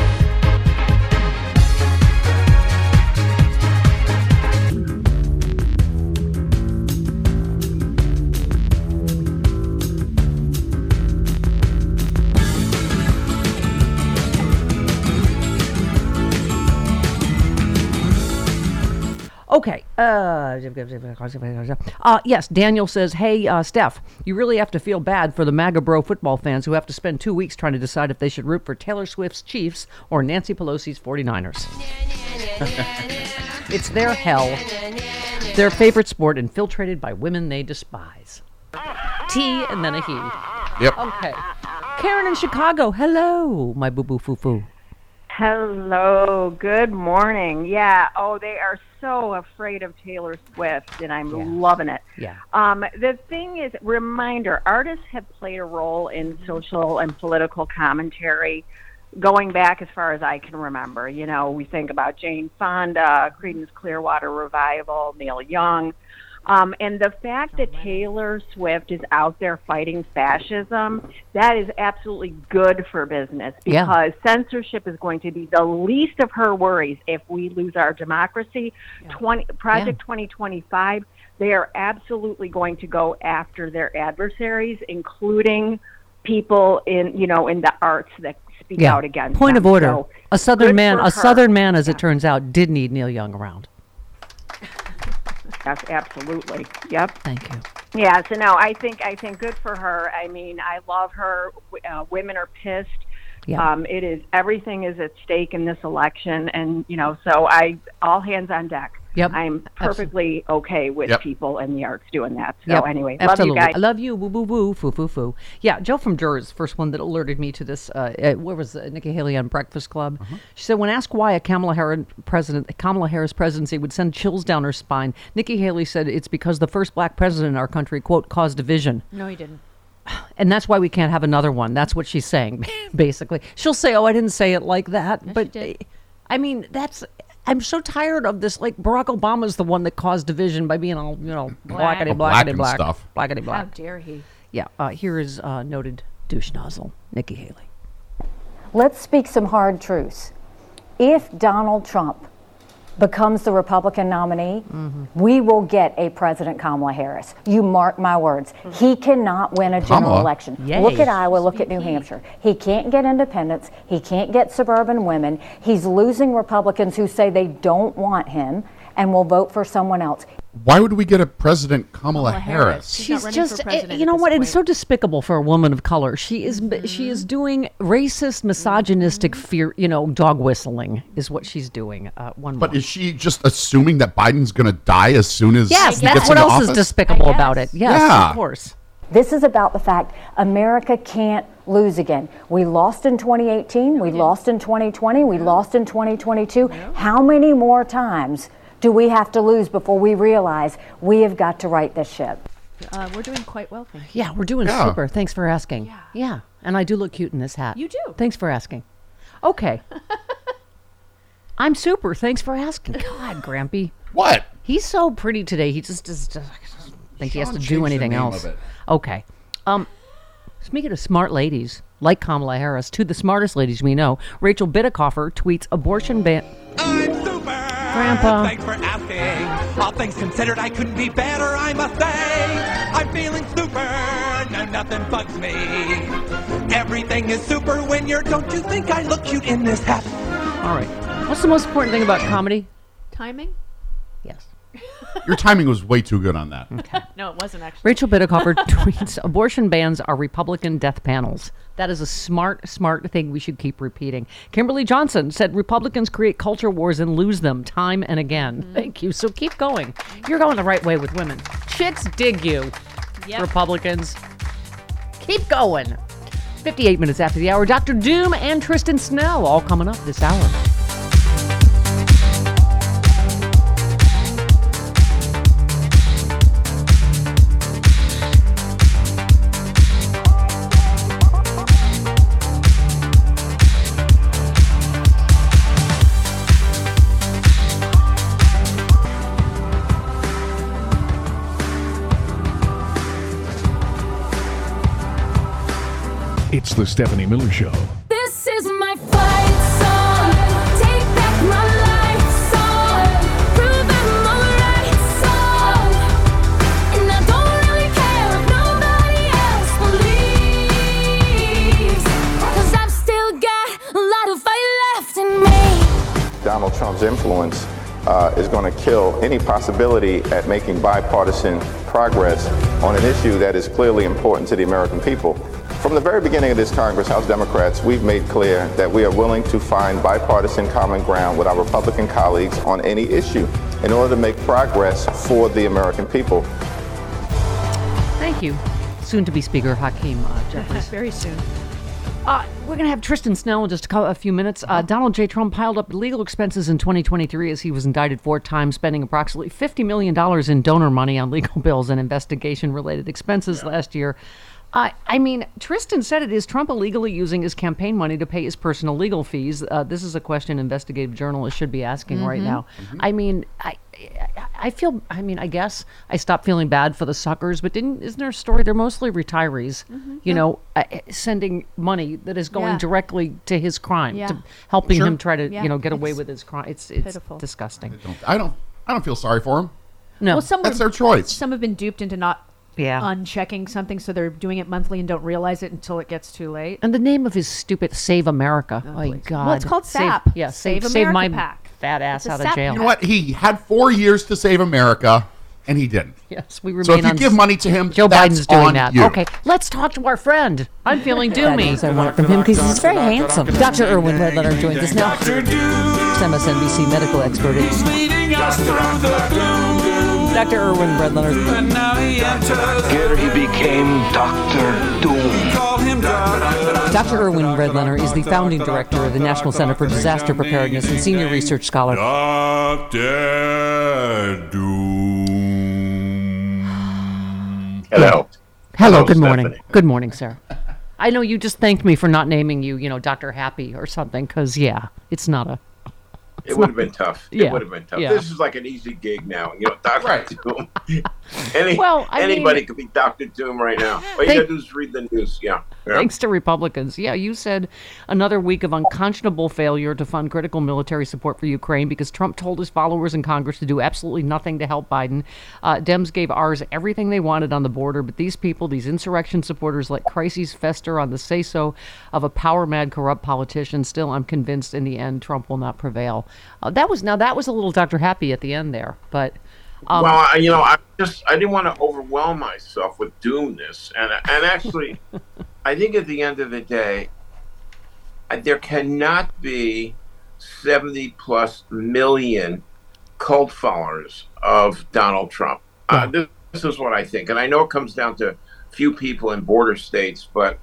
Okay. Yes, Daniel says, hey, Steph, you really have to feel bad for the MAGA bro football fans who have to spend 2 weeks trying to decide if they should root for Taylor Swift's Chiefs or Nancy Pelosi's 49ers. It's their hell. Their favorite sport infiltrated by women they despise. T and then a he. Yep. Okay. Karen in Chicago. Hello, my boo-boo foo-foo. Hello. Good morning. Yeah. Oh, they are so afraid of Taylor Swift, and I'm loving it. Yeah. The thing is, reminder, artists have played a role in social and political commentary going back as far as I can remember. You know, we think about Jane Fonda, Creedence Clearwater Revival, Neil Young. And the fact that Taylor Swift is out there fighting fascism, that is absolutely good for business because censorship is going to be the least of her worries if we lose our democracy. Project 2025, they are absolutely going to go after their adversaries, including people in the arts that speak out against Point them. Of order. So, a Southern man, as it turns out, did need Neil Young around. Yes, absolutely. Yep. Thank you. Yeah, so no, I think good for her. I mean, I love her. Women are pissed. Yeah. Everything is at stake in this election. And, so all hands on deck. Yep. I'm perfectly okay with people in the arts doing that. So anyway, absolutely. Love you guys. I love you. Woo, woo, woo, foo, foo, foo. Yeah, Joe from Durr is the first one that alerted me to this. Where was Nikki Haley on Breakfast Club? Uh-huh. She said, when asked why Kamala Harris presidency would send chills down her spine, Nikki Haley said it's because the first black president in our country, quote, caused division. No, he didn't. And that's why we can't have another one. That's what she's saying, basically. She'll say, oh, I didn't say it like that. No, but, I mean, that's... I'm so tired of this. Like, Barack Obama's the one that caused division by being all, blackity black. Stuff. Blackity black. How dare he? Yeah. Here is noted douche nozzle, Nikki Haley. Let's speak some hard truths. If Donald Trump becomes the Republican nominee, we will get a President Kamala Harris. You mark my words. Mm-hmm. He cannot win a general election. Yay. Look at Iowa, look at New Hampshire. He can't get independents. He can't get suburban women. He's losing Republicans who say they don't want him and will vote for someone else. Why would we get a President Kamala Harris? She's just, you know what? It's so despicable for a woman of color. She is doing racist, misogynistic, fear, dog whistling is what she's doing. But is she just assuming that Biden's going to die as soon as he gets into office? Yes, that's what else is despicable about it. Yes, of course. This is about the fact America can't lose again. We lost in 2018. We lost in 2020. We lost in 2022. How many more times do we have to lose before we realize we have got to right this ship? We're doing quite well. Thank you. Yeah, we're doing super. Thanks for asking. Yeah. And I do look cute in this hat. You do. Thanks for asking. Okay. I'm super. Thanks for asking. God, Grampy. What? He's so pretty today. He just doesn't think he has to do anything else. Okay. Speaking of smart ladies, like Kamala Harris, to the smartest ladies we know. Rachel Bitterkofer tweets abortion ban. I'm super. Grandpa. Thanks for asking. All things considered, I couldn't be better, I must say. I'm feeling super. Now nothing bugs me. Everything is super when you're... Don't you think I look cute in this hat? All right. What's the most important thing about comedy? Timing? Yes. Your timing was way too good on that. Okay. No, it wasn't actually. Rachel Bitterkofer tweets, abortion bans are Republican death panels. That is a smart, smart thing we should keep repeating. Kimberly Johnson said Republicans create culture wars and lose them time and again. Mm-hmm. Thank you. So keep going. You're going the right way with women. Chicks dig you, yep. Republicans. Keep going. 58 minutes after the hour, Dr. Doom and Tristan Snell all coming up this hour. It's the Stephanie Miller Show. This is my fight song. Take back my life song. Prove I'm all right song. And I don't really care if nobody else believes. Cause I've still got a lot of fight left in me. Donald Trump's influence is going to kill any possibility at making bipartisan progress on an issue that is clearly important to the American people. From the very beginning of this Congress, House Democrats, we've made clear that we are willing to find bipartisan common ground with our Republican colleagues on any issue in order to make progress for the American people. Thank you. Soon to be Speaker Hakeem Jeffries. Very soon. We're going to have Tristan Snell in just a few minutes. Donald J. Trump piled up legal expenses in 2023 as he was indicted 4 times, spending approximately $50 million in donor money on legal bills and investigation-related expenses last year. I mean, Tristan said it. Is Trump illegally using his campaign money to pay his personal legal fees? This is a question investigative journalists should be asking right now. Mm-hmm. I mean, I feel. I mean, I guess I stopped feeling bad for the suckers, but isn't there a story? They're mostly retirees, you know, sending money that is going directly to his crime, to helping him try to get away with his crime. It's pitiful. Disgusting. I don't feel sorry for him. No, well, that's their choice. Some have been duped into not. Unchecking something, so they're doing it monthly and don't realize it until it gets too late. And the name of his stupid Save America. Oh, my God. Well, it's called SAP. Save America my Pack. Fat ass out of jail. You know what? He had 4 years to save America, and he didnn't. Yes, we remain. So if you give money to him, Joe Biden's doing that. You. Okay, let's talk to our friend. I'm feeling doomy. I want from him because he's very handsome. Dr. Irwin Redlener joins us now. Dr. Doom. MSNBC medical expert. He's leading us through the gloom. Dr. Irwin Redlener. Here he became Dr. Doom. Dr. Irwin Redlener is the founding director of the National Center for Disaster Preparedness and senior research scholar. Dr. Doom. Hello. Hello, good morning. Stephanie. Good morning, sir. I know you just thanked me for not naming you, Dr. Happy or something, because, it's not a... It would have been tough. It would have been tough. This is like an easy gig now. Dr. Doom. Anybody could be Dr. Doom right now. All you got to do is read the news. Yeah. Thanks to Republicans. Yeah, you said another week of unconscionable failure to fund critical military support for Ukraine because Trump told his followers in Congress to do absolutely nothing to help Biden. Dems gave ours everything they wanted on the border, but these people, these insurrection supporters, let crises fester on the say-so of a power-mad, corrupt politician. Still, I'm convinced in the end Trump will not prevail. That was a little Dr. Happy at the end there, but I didn't want to overwhelm myself with doomness, and actually, I think at the end of the day, there cannot be 70+ million cult followers of Donald Trump. This is what I think, and I know it comes down to few people in border states, but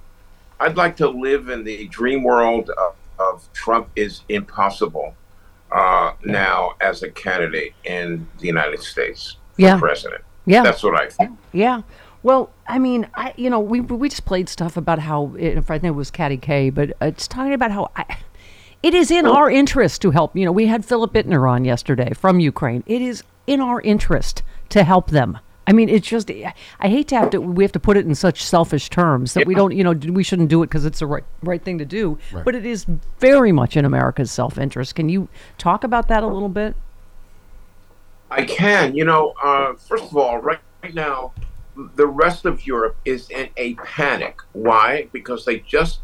I'd like to live in the dream world of Trump is impossible. Now as a candidate in the United States for president. Yeah. That's what I think. Yeah. Well, I mean, we just played stuff about how, I think it was Katty Kay, but it's talking about how it is in our interest to help. We had Philip Ittner on yesterday from Ukraine. It is in our interest to help them. I mean, it's just, I hate to have to, we have to put it in such selfish terms that we don't, you know, we shouldn't do it because it's the right thing to do. Right. But it is very much in America's self-interest. Can you talk about that a little bit? I can. You know, first of all, right now, the rest of Europe is in a panic. Why? Because they just,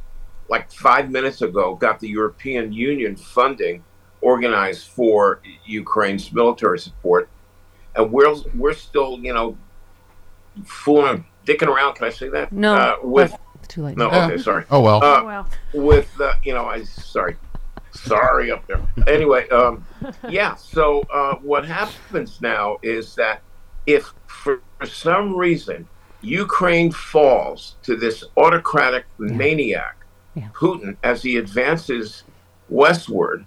like 5 minutes ago, got the European Union funding organized for Ukraine's military support. And we're still, you know, fooling, dicking around. Can I say that? No. It's too late. No, okay, sorry. Oh, well. With, you know, I'm sorry. Sorry up there. Anyway, so what happens now is that if for some reason Ukraine falls to this autocratic maniac, Putin, as he advances westward,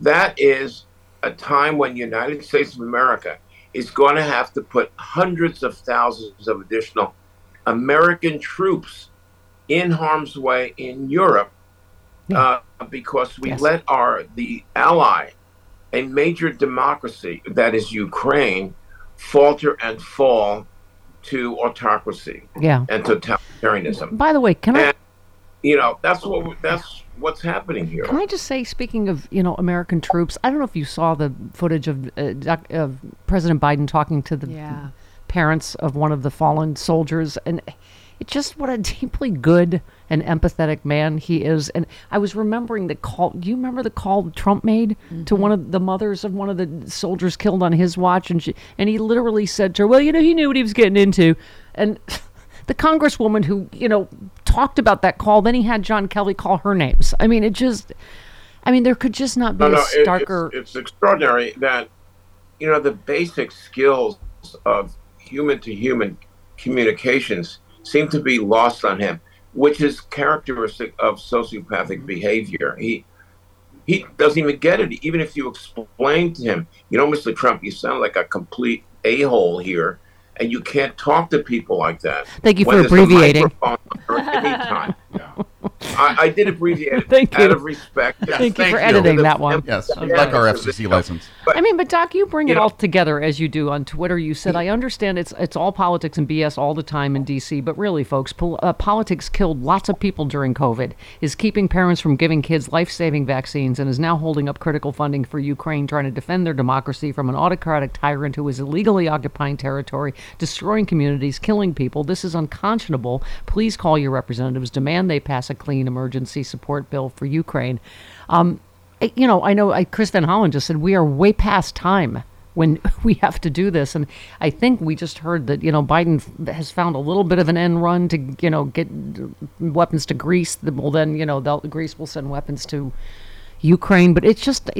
that is a time when the United States of America is going to have to put hundreds of thousands of additional American troops in harm's way in Europe because we let the ally, a major democracy, that is Ukraine, falter and fall to autocracy and totalitarianism. By the way, you know, that's what's happening here. Can I just say, speaking of, you know, American troops, I don't know if you saw the footage of President Biden talking to the parents of one of the fallen soldiers, and it's just what a deeply good and empathetic man he is. And I was remembering the call. Do you remember the call Trump made to one of the mothers of one of the soldiers killed on his watch? And he literally said to her, well, you know, he knew what he was getting into. And the congresswoman who, you know, talked about that call, then he had John Kelly call her names. I mean, there could just not be a starker. It's extraordinary that, you know, the basic skills of human-to-human communications seem to be lost on him, which is characteristic of sociopathic behavior. He doesn't even get it. Even if you explain to him, you know, Mr. Trump, you sound like a complete a-hole here. And you can't talk to people like that. Thank you for abbreviating. Anytime. I did abbreviate it out of respect. Yes, thank you for editing that one. Yes, like our FCC license. But, I mean, but Doc, you bring it all together as you do on Twitter. You said, I understand it's all politics and BS all the time in D.C., but really, folks, politics killed lots of people during COVID, is keeping parents from giving kids life-saving vaccines, and is now holding up critical funding for Ukraine, trying to defend their democracy from an autocratic tyrant who is illegally occupying territory, destroying communities, killing people. This is unconscionable. Please call your representatives, demand they pass a clean emergency support bill for Ukraine. You know, I know Chris Van Hollen just said we are way past time when we have to do this. And I think we just heard that, you know, Biden has found a little bit of an end run to, you know, get weapons to Greece. Well, then, you know, Greece will send weapons to Ukraine. But it's just,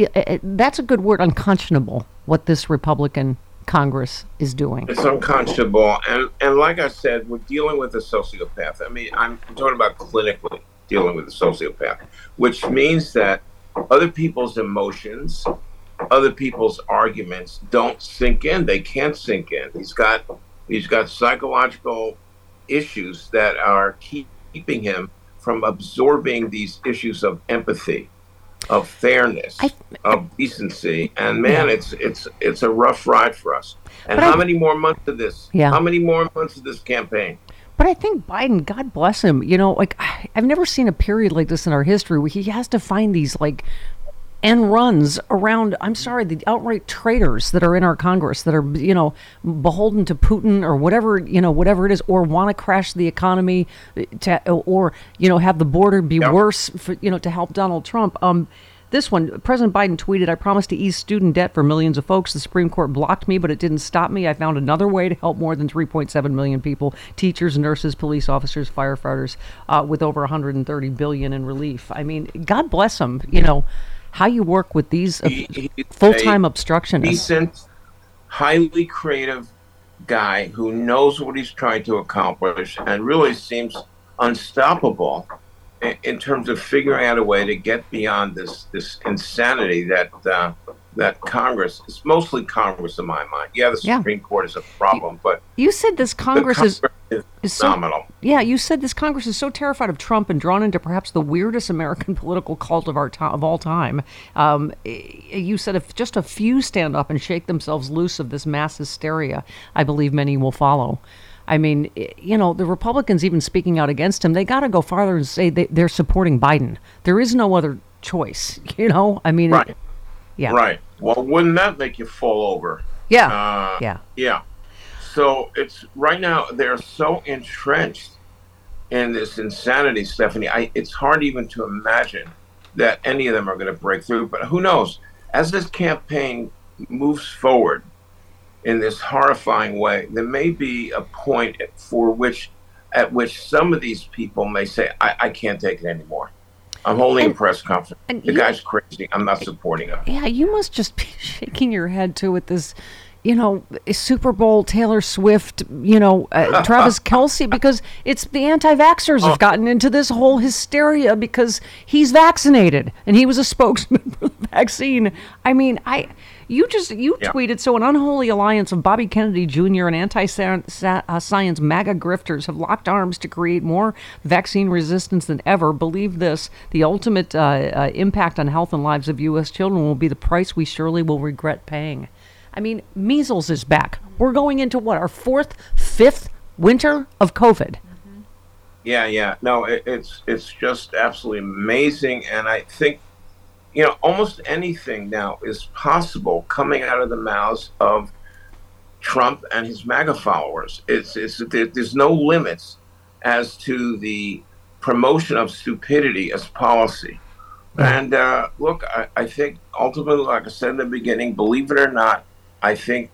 that's a good word, unconscionable, what this Republican Congress is doing. It's unconscionable, and like I said, we're dealing with a sociopath. I mean, I'm talking about clinically dealing with a sociopath, which means that other people's emotions, other people's arguments don't sink in. They can't sink in. He's got psychological issues that are keeping him from absorbing these issues of empathy, of fairness, of decency, and man, it's a rough ride for us. And how many more months of this? Yeah. How many more months of this campaign? But I think Biden, God bless him, you know, like I've never seen a period like this in our history where he has to find these like end runs around, I'm sorry, the outright traitors that are in our Congress that are, you know, beholden to Putin or whatever, you know, whatever it is, or want to crash the economy or, you know, have the border be worse, for, you know, to help Donald Trump. This one, President Biden tweeted, I promised to ease student debt for millions of folks. The Supreme Court blocked me, but it didn't stop me. I found another way to help more than 3.7 million people, teachers, nurses, police officers, firefighters, with over $130 billion in relief. I mean, God bless them, you know, how you work with these full-time obstructionists. Decent, highly creative guy who knows what he's trying to accomplish and really seems unstoppable in terms of figuring out a way to get beyond this insanity that that Congress, it's mostly Congress in my mind. Yeah, the Supreme Court is a problem, but you said this Congress is phenomenal. You said this Congress is so terrified of Trump and drawn into perhaps the weirdest American political cult of all time. You said if just a few stand up and shake themselves loose of this mass hysteria, I believe many will follow. I mean, you know, the Republicans even speaking out against him, they got to go farther and say they're supporting Biden. There is no other choice, you know? I mean, right. Right. Well, wouldn't that make you fall over? Yeah. So it's right now they're so entrenched in this insanity, Stephanie. It's hard even to imagine that any of them are going to break through. But who knows? As this campaign moves forward in this horrifying way, there may be a point at which some of these people may say, I can't take it anymore. I'm holding a press conference. The guy's crazy. I'm not supporting him. Yeah, you must just be shaking your head, too, with this, you know, Super Bowl, Taylor Swift, you know, Travis Kelce, because it's the anti-vaxxers have gotten into this whole hysteria because he's vaccinated and he was a spokesman for the vaccine. I mean, You tweeted, so an unholy alliance of Bobby Kennedy Jr. and anti-science MAGA grifters have locked arms to create more vaccine resistance than ever. Believe this, the ultimate impact on health and lives of U.S. children will be the price we surely will regret paying. I mean, measles is back. We're going into, our fifth winter of COVID? Mm-hmm. Yeah. No, it's just absolutely amazing, and I think, you know, almost anything now is possible coming out of the mouths of Trump and his MAGA followers. There's no limits as to the promotion of stupidity as policy. And look, I think ultimately, like I said in the beginning, believe it or not, I think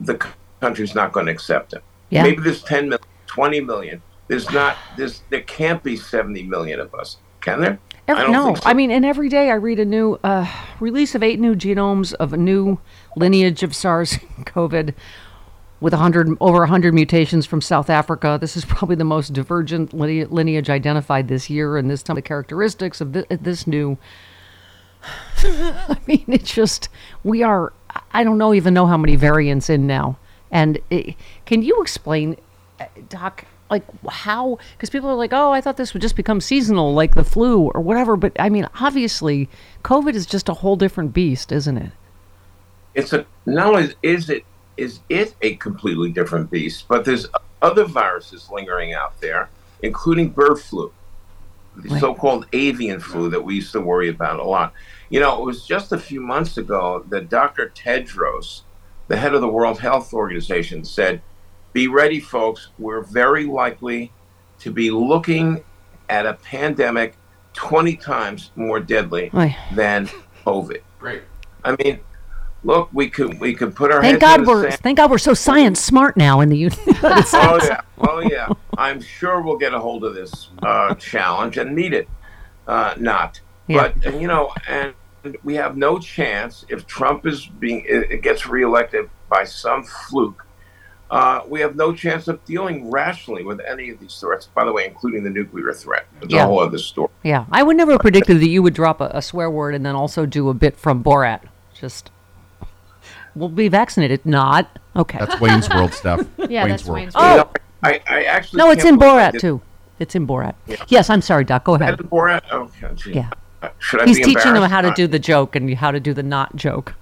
the country's not going to accept it. Yeah. Maybe there's 10 million, 20 million. There can't be 70 million of us, can there? I don't think so. I mean, and every day I read a new release of 8 new genomes of a new lineage of SARS-COVID with over 100 mutations from South Africa. This is probably the most divergent lineage identified this year, and this time the characteristics of this new... I mean, it's just, we are, I don't know even know how many variants in now. And can you explain, Doc... Like how, because people are like, oh, I thought this would just become seasonal, like the flu or whatever. But I mean, obviously, COVID is just a whole different beast, isn't it? Not only is it a completely different beast, but there's other viruses lingering out there, including bird flu, the so-called avian flu that we used to worry about a lot. You know, it was just a few months ago that Dr. Tedros, the head of the World Health Organization, said, be ready, folks. We're very likely to be looking at a pandemic 20 times more deadly than COVID. Right. I mean, look, we could put our heads in the sand. Thank God we're so science smart now in the United States. Oh, yeah. I'm sure we'll get a hold of this challenge and need it. But, you know, and we have no chance if Trump gets reelected by some fluke. We have no chance of dealing rationally with any of these threats, by the way, including the nuclear threat. It's a whole other story. Yeah, I would never have predicted that you would drop a swear word and then also do a bit from Borat. Just, we'll be vaccinated. Not. Okay. That's Wayne's World stuff. Yeah, Wayne's World. Oh. I actually no, it's in Borat, too. It's in Borat. Yeah. Yes, I'm sorry, Doc. Go ahead. It's in Borat? Okay. Geez. Yeah. Should I be teaching him how to do the joke and how to do the not joke.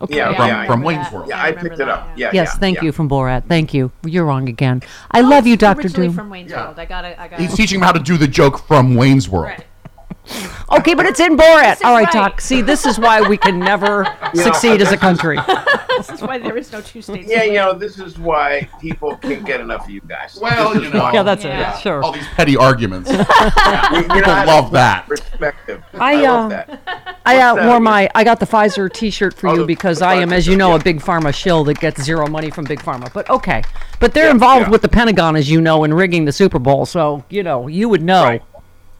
Okay. From Wayne's World. Yeah, I picked it up. Yeah. Thank you from Borat. Thank you. You're wrong again. I love you, Dr. Doom. From Wayne's World. I got it. He's teaching him how to do the joke from Wayne's World. Right. Okay, but it's in Borat. All right, Doc. See, this is why we can never succeed as a country. This is why there is no two states. Yeah, you know, this is why people can't get enough of you guys. Well, you know. Yeah, that's it. Sure. All these petty arguments. People love that. Perspective. I love that. I got the Pfizer T-shirt for you because I am, as you know, a big pharma shill that gets zero money from big pharma. But okay, but they're involved with the Pentagon, as you know, in rigging the Super Bowl. So you know, you would know. Right.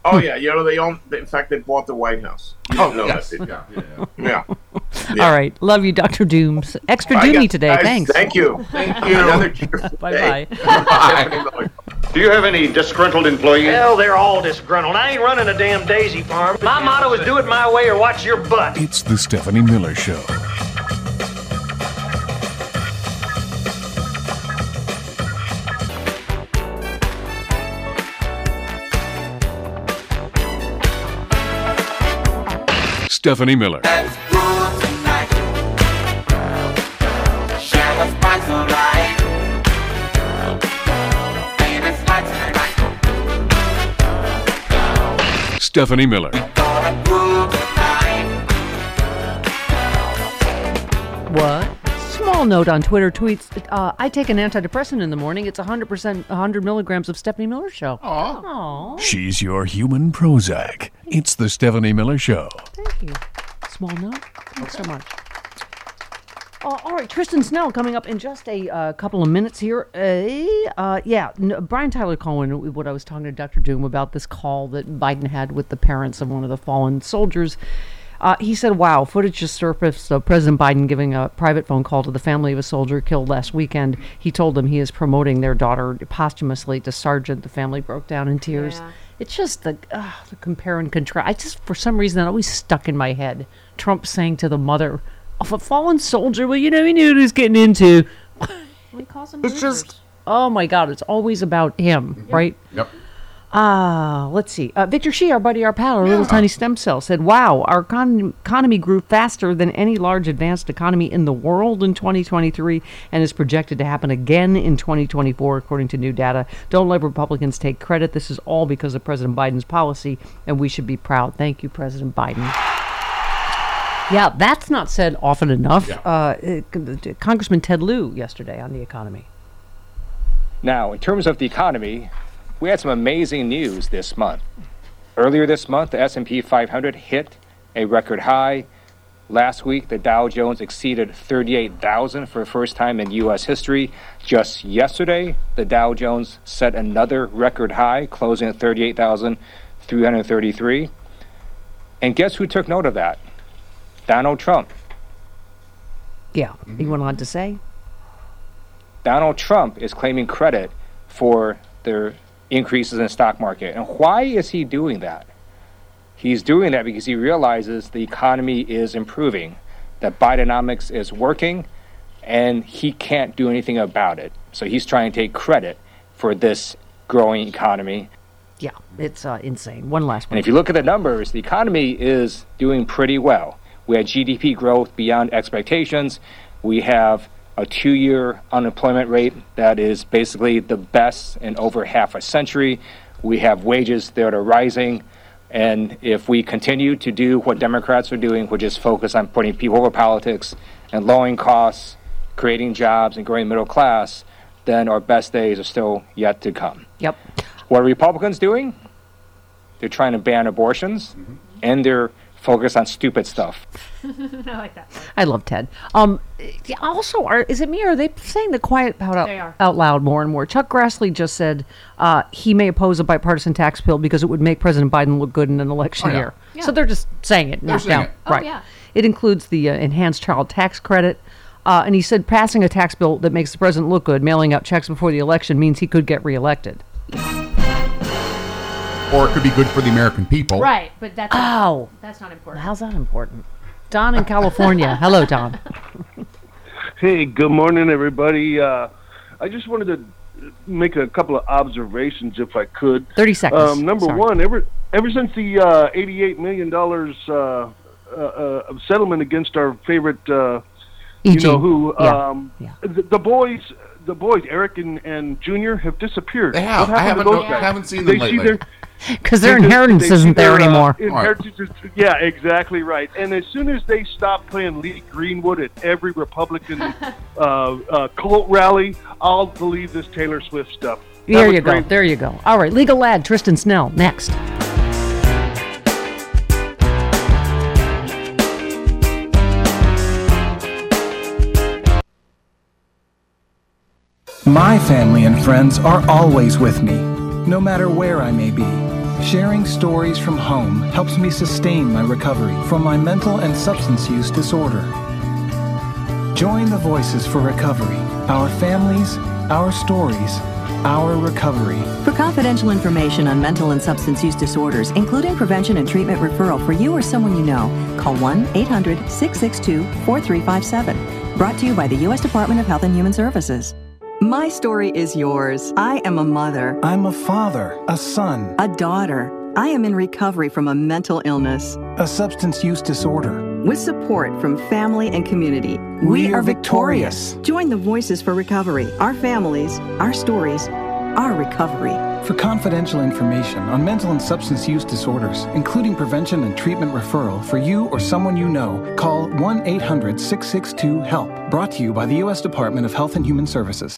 Oh yeah, you know they own. In fact, they bought the White House. Yeah. All right, love you, Dr. Dooms. Extra doomy today. Thanks. Thank you. Bye bye. Do you have any disgruntled employees? Hell, they're all disgruntled. I ain't running a damn daisy farm. My motto is do it my way or watch your butt. It's the Stephanie Miller Show. Stephanie Miller. Stephanie Miller. What? Small note on Twitter tweets. I take an antidepressant in the morning. It's 100%, 100 milligrams of Stephanie Miller Show. Aww. Aww. She's your human Prozac. It's the Stephanie Miller Show. Thank you. Small note. Thanks so much. All right, Tristan Snell coming up in just a couple of minutes here. Brian Tyler Cohen, what I was talking to Dr. Doom about this call that Biden had with the parents of one of the fallen soldiers. He said, wow, footage just surfaced of President Biden giving a private phone call to the family of a soldier killed last weekend. He told them he is promoting their daughter posthumously to sergeant. The family broke down in tears. Yeah. It's just the compare and contrast. For some reason, that always stuck in my head. Trump saying to the mother of a fallen soldier, well, you know, he knew what he was getting into. We call some losers. It's just, oh my God, it's always about him, mm-hmm. Right? Yep. Let's see. Victor Shee, our buddy, our pal, our little tiny stem cell, said, wow, our economy grew faster than any large advanced economy in the world in 2023 and is projected to happen again in 2024, according to new data. Don't let Republicans take credit. This is all because of President Biden's policy, and we should be proud. Thank you, President Biden. Yeah, that's not said often enough. Yeah. Congressman Ted Lieu yesterday on the economy. Now, in terms of the economy, we had some amazing news this month. Earlier this month, the S&P 500 hit a record high. Last week, the Dow Jones exceeded 38,000 for the first time in U.S. history. Just yesterday, the Dow Jones set another record high, closing at 38,333. And guess who took note of that? Donald Trump. Yeah, he went on to say, Donald Trump is claiming credit for their increases in the stock market. And why is he doing that? He's doing that because he realizes the economy is improving, that Bidenomics is working, and he can't do anything about it. So he's trying to take credit for this growing economy. Yeah, it's insane. One last one. And if you look at the numbers, the economy is doing pretty well. We had GDP growth beyond expectations. We have a 2-year unemployment rate that is basically the best in over half a century. We have wages that are rising. And if we continue to do what Democrats are doing, which is focus on putting people over politics and lowering costs, creating jobs, and growing middle class, then our best days are still yet to come. Yep. What are Republicans doing? They're trying to ban abortions, mm-hmm. and they're focus on stupid stuff. I like that. I love Ted. Also, is it me or are they saying the quiet part out loud more and more? Chuck Grassley just said he may oppose a bipartisan tax bill because it would make President Biden look good in an election year. Yeah. So they're just saying it. Yeah. Saying it. Right. Oh, yeah. It includes the enhanced child tax credit. And he said passing a tax bill that makes the president look good, mailing out checks before the election, means he could get reelected. Or it could be good for the American people. Right, but that's not important. How's that important? Don in California. Hello, Don. Hey, good morning, everybody. I just wanted to make a couple of observations, if I could. 30 seconds. Number one, ever since the $88 million of settlement against our favorite, E. Jean. The boys, Eric and Junior, have disappeared. They have. I haven't seen them lately. Because their inheritance isn't there anymore. Yeah, exactly right. And as soon as they stopped playing Lee Greenwood at every Republican cult rally, I'll believe this Taylor Swift stuff. There you go. All right, legal lad, Tristan Snell, next. My family and friends are always with me, no matter where I may be. Sharing stories from home helps me sustain my recovery from my mental and substance use disorder. Join the Voices for Recovery, our families, our stories, Our Recovery. For confidential information on mental and substance use disorders, including prevention and treatment referral for you or someone you know, call 1-800-662-4357. Brought to you by the U.S. Department of Health and Human Services. My story is yours. I am a mother. I'm a father, a son, a daughter. I am in recovery from a mental illness, a substance use disorder. With support from family and community, we are victorious. Join the Voices for Recovery, our families, our stories, our recovery. For confidential information on mental and substance use disorders, including prevention and treatment referral for you or someone you know, call 1-800-662-HELP. Brought to you by the U.S. Department of Health and Human Services.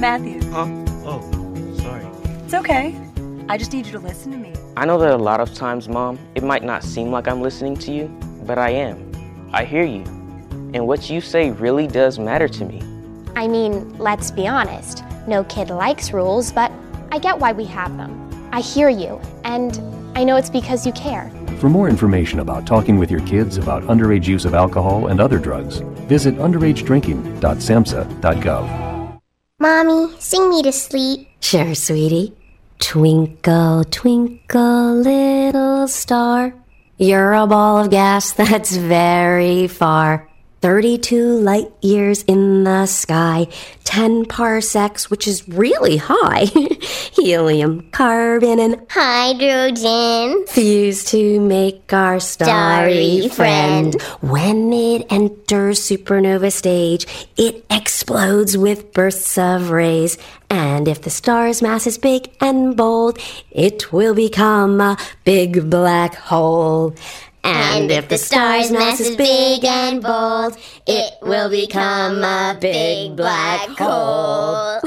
Matthew. Huh? Oh, sorry. It's okay. I just need you to listen to me. I know that a lot of times, Mom, it might not seem like I'm listening to you, but I am. I hear you. And what you say really does matter to me. I mean, let's be honest. No kid likes rules, but I get why we have them. I hear you, and I know it's because you care. For more information about talking with your kids about underage use of alcohol and other drugs, visit underagedrinking.samhsa.gov. Mommy, sing me to sleep. Sure, sweetie. Twinkle, twinkle, little star. You're a ball of gas that's very far. 32 light years in the sky. 10 parsecs, which is really high. Helium, carbon, and hydrogen fuse to make our starry friend. When it enters supernova stage, it explodes with bursts of rays. And if the star's mass is big and bold, it will become a big black hole. And if the star's mass is big and bold, it will become a big black hole.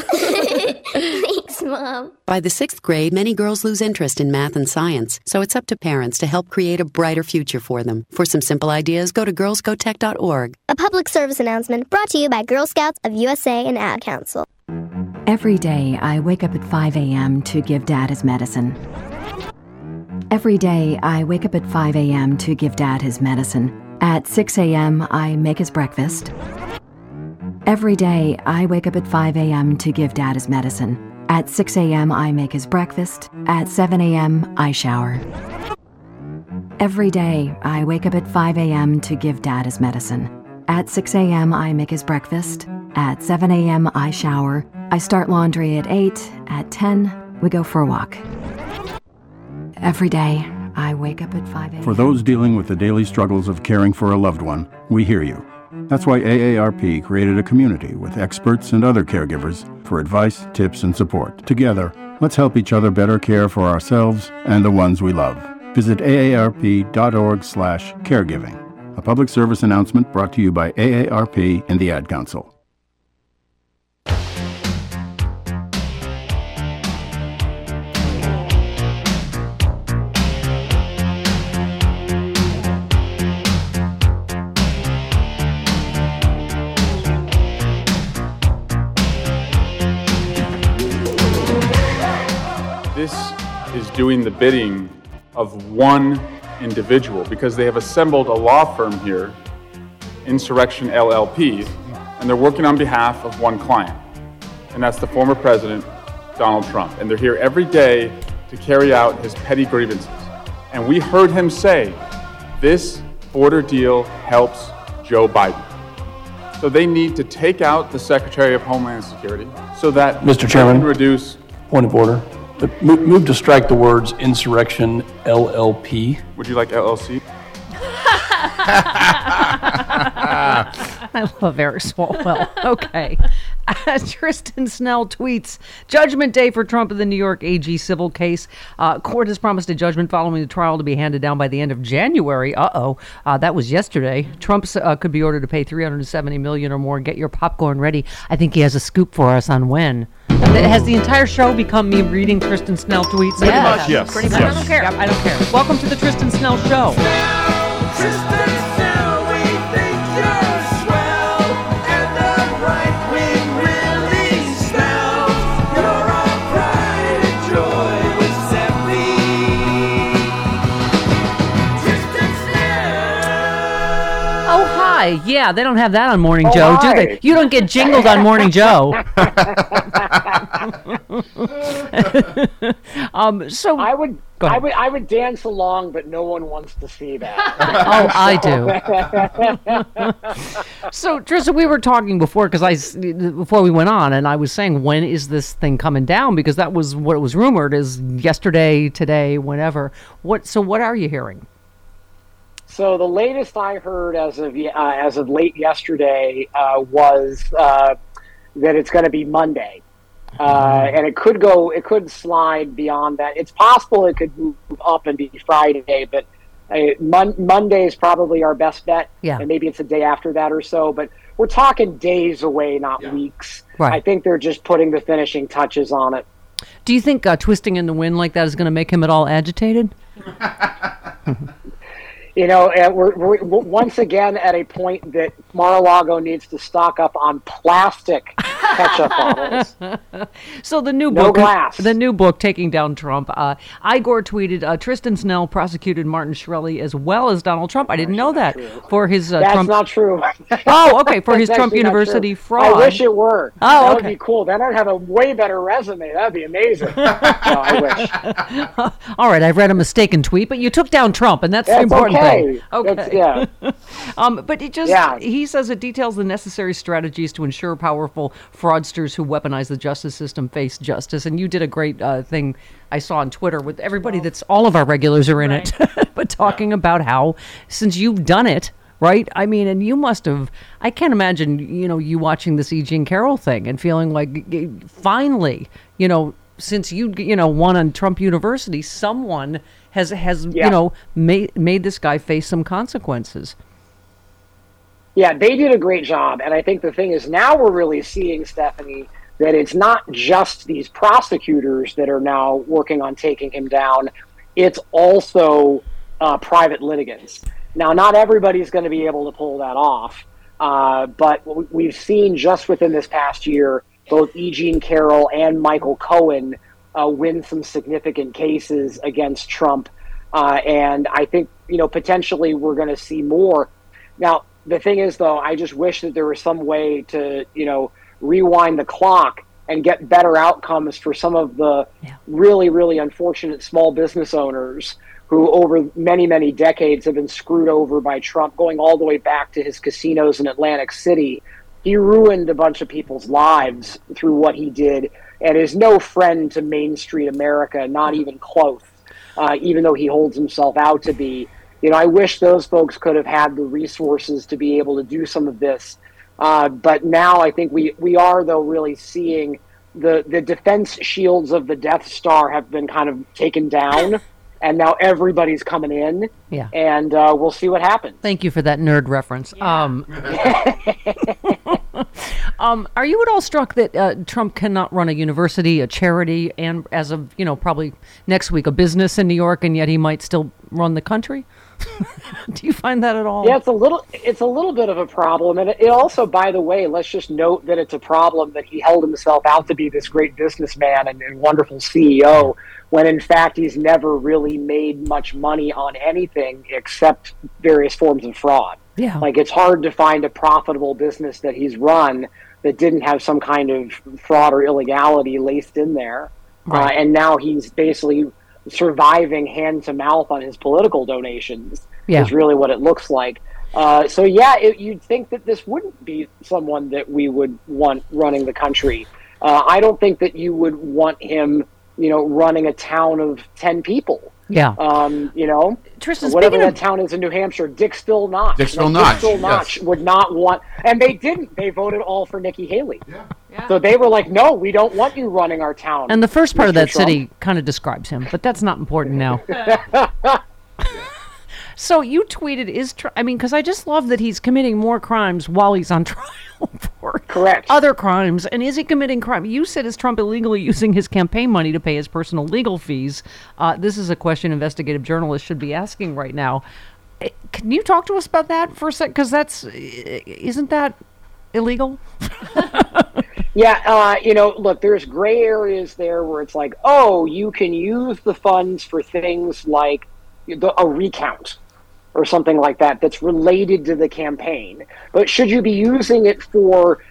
Thanks, Mom. By the sixth grade, many girls lose interest in math and science, so it's up to parents to help create a brighter future for them. For some simple ideas, go to girlsgotech.org. A public service announcement brought to you by Girl Scouts of USA and Ad Council. Every day, I wake up at 5 a.m. to give Dad his medicine. Every day, I wake up at 5 a.m. to give Dad his medicine. At 6 a.m., I make his breakfast. Every day, I wake up at 5 a.m. to give Dad his medicine. At 6 a.m., I make his breakfast. At 7 a.m., I shower. Every day, I wake up at 5 a.m. to give Dad his medicine. At 6 a.m., I make his breakfast. At 7 a.m., I shower. I start laundry at 8. At 10, we go for a walk. Every day, I wake up at 5 a.m. For those dealing with the daily struggles of caring for a loved one, we hear you. That's why AARP created a community with experts and other caregivers for advice, tips, and support. Together, let's help each other better care for ourselves and the ones we love. Visit aarp.org/caregiving. A public service announcement brought to you by AARP and the Ad Council. This is doing the bidding of one individual because they have assembled a law firm here, Insurrection LLP, and they're working on behalf of one client, and that's the former president, Donald Trump. And they're here every day to carry out his petty grievances. And we heard him say, this border deal helps Joe Biden. So they need to take out the Secretary of Homeland Security so that Mr. Chairman, can reduce... Point of order. Move to strike the words Insurrection LLP. Would you like LLC? I love Eric Swalwell. Okay. Tristan Snell tweets, Judgment Day for Trump in the New York AG civil case. Court has promised a judgment following the trial to be handed down by the end of January. That was yesterday. Trump could be ordered to pay $370 million or more. Get your popcorn ready. I think he has a scoop for us on when. Has the entire show become me reading Tristan Snell tweets? Pretty much, yes. Pretty much. Yes. I don't care. Yep, I don't care. Welcome to the Tristan Snell Show. Tristan Snell, we think you're swell, and the right wing really smells. You're our pride and joy with Stephanie. Tristan Snell. Oh, hi. Yeah, they don't have that on Morning Joe, do they? You don't get jingled on Morning Joe. So I would dance along, but no one wants to see that. Oh, I do. So, Tristan, we were talking before before we went on, and I was saying, when is this thing coming down? Because that was what it was rumored is yesterday, today, whenever. What are you hearing? So the latest I heard as of late yesterday was that it's going to be Monday. And it could slide beyond that. It's possible it could move up and be Friday, but Monday is probably our best bet. Yeah. And maybe it's a day after that or so, but we're talking days away, not weeks. Right. I think they're just putting the finishing touches on it. Do you think twisting in the wind like that is going to make him at all agitated? You know, we're once again at a point that Mar-a-Lago needs to stock up on plastic ketchup bottles. So the new book, glass. The new book, Taking Down Trump. Igor tweeted, Tristan Snell prosecuted Martin Shkreli as well as Donald Trump. I didn't know that. For his Trump. That's not true. Oh, okay. For his Trump University fraud. I wish it were. Oh, that would be cool. Then I'd have a way better resume. That'd be amazing. No, I wish. All right, I've read a mistaken tweet, but you took down Trump, and that's the important. Okay. Okay. Yeah. But it just, he says it details the necessary strategies to ensure powerful fraudsters who weaponize the justice system face justice. And you did a great thing I saw on Twitter with everybody that's all of our regulars are in it, but talking about how, since you've done it, right? I mean, and you must have, I can't imagine, you know, you watching this E. Jean Carroll thing and feeling like finally, you know, since you won on Trump University, someone has made this guy face some consequences. Yeah, they did a great job. And I think the thing is, now we're really seeing, Stephanie, that it's not just these prosecutors that are now working on taking him down. It's also private litigants. Now, not everybody's going to be able to pull that off. But we've seen just within this past year, both E. Jean Carroll and Michael Cohen win some significant cases against Trump. And I think, you know, potentially we're going to see more. Now, the thing is, though, I just wish that there was some way to, you know, rewind the clock and get better outcomes for some of the really, really unfortunate small business owners who over many, many decades have been screwed over by Trump, going all the way back to his casinos in Atlantic City. He ruined a bunch of people's lives through what he did and is no friend to Main Street America, not even close, even though he holds himself out to be. You know, I wish those folks could have had the resources to be able to do some of this. But now I think we are, though, really seeing the defense shields of the Death Star have been kind of taken down. And now everybody's coming in, and we'll see what happens. Thank you for that nerd reference. Yeah. Are you at all struck that Trump cannot run a university, a charity, and as of, you know, probably next week, a business in New York, and yet he might still run the country? Do you find that at all? Yeah, it's a little bit of a problem. And it also, by the way, let's just note that it's a problem that he held himself out to be this great businessman and wonderful CEO, when in fact he's never really made much money on anything except various forms of fraud. Yeah. Like, it's hard to find a profitable business that he's run that didn't have some kind of fraud or illegality laced in there. Right. And now he's basically surviving hand to mouth on his political donations is really what it looks like. You'd think that this wouldn't be someone that we would want running the country. I don't think that you would want him, you know, running a town of 10 people. Yeah. You know, Tristan, whatever that town is in New Hampshire, Dixville Notch would not want, and they didn't. They voted all for Nikki Haley. Yeah. Yeah. So they were like, no, we don't want you running our town. And the first part of that city kind of describes him, but that's not important now. So you tweeted, because I just love that he's committing more crimes while he's on trial for other crimes. And is he committing crime? You said, is Trump illegally using his campaign money to pay his personal legal fees? This is a question investigative journalists should be asking right now. Can you talk to us about that for a sec? Because isn't that illegal? Yeah, look, there's gray areas there where it's like, oh, you can use the funds for things like a recount or something like that that's related to the campaign. But should you be using it for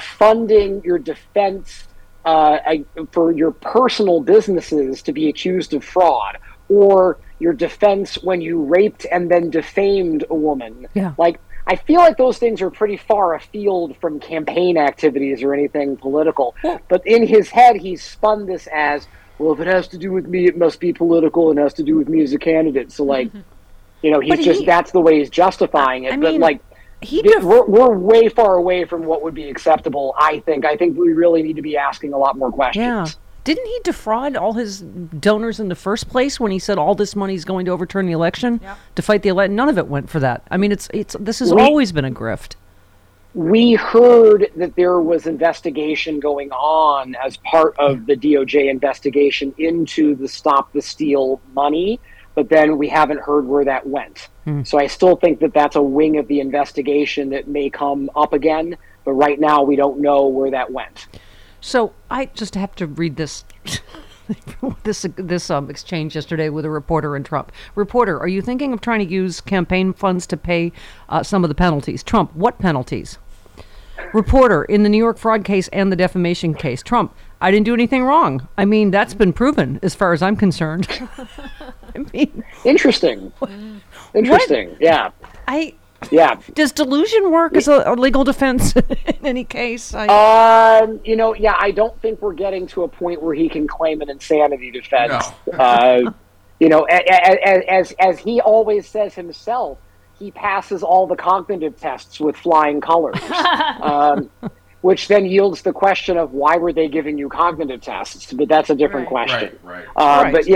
funding your defense for your personal businesses to be accused of fraud, or your defense when you raped and then defamed a woman? Yeah. Like, I feel like those things are pretty far afield from campaign activities or anything political. But in his head, he's spun this as, well, if it has to do with me, it must be political and has to do with me as a candidate. So, like, that's the way he's justifying it. We're way far away from what would be acceptable, I think. I think we really need to be asking a lot more questions. Yeah. Didn't he defraud all his donors in the first place when he said all this money is going to overturn the election to fight the election? None of it went for that. I mean, this has always been a grift. We heard that there was investigation going on as part of the DOJ investigation into the Stop the Steal money, but then we haven't heard where that went. So I still think that that's a wing of the investigation that may come up again, but right now we don't know where that went. So I just have to read this this exchange yesterday with a reporter and Trump. Reporter, are you thinking of trying to use campaign funds to pay some of the penalties? Trump, what penalties? Reporter, in the New York fraud case and the defamation case. Trump, I didn't do anything wrong. I mean, that's been proven as far as I'm concerned. I mean, interesting. Interesting. What? Yeah. Does delusion work as a legal defense in any case? I don't think we're getting to a point where he can claim an insanity defense. No. As he always says himself, he passes all the cognitive tests with flying colors, which then yields the question of why were they giving you cognitive tests? But that's a different question. Right. But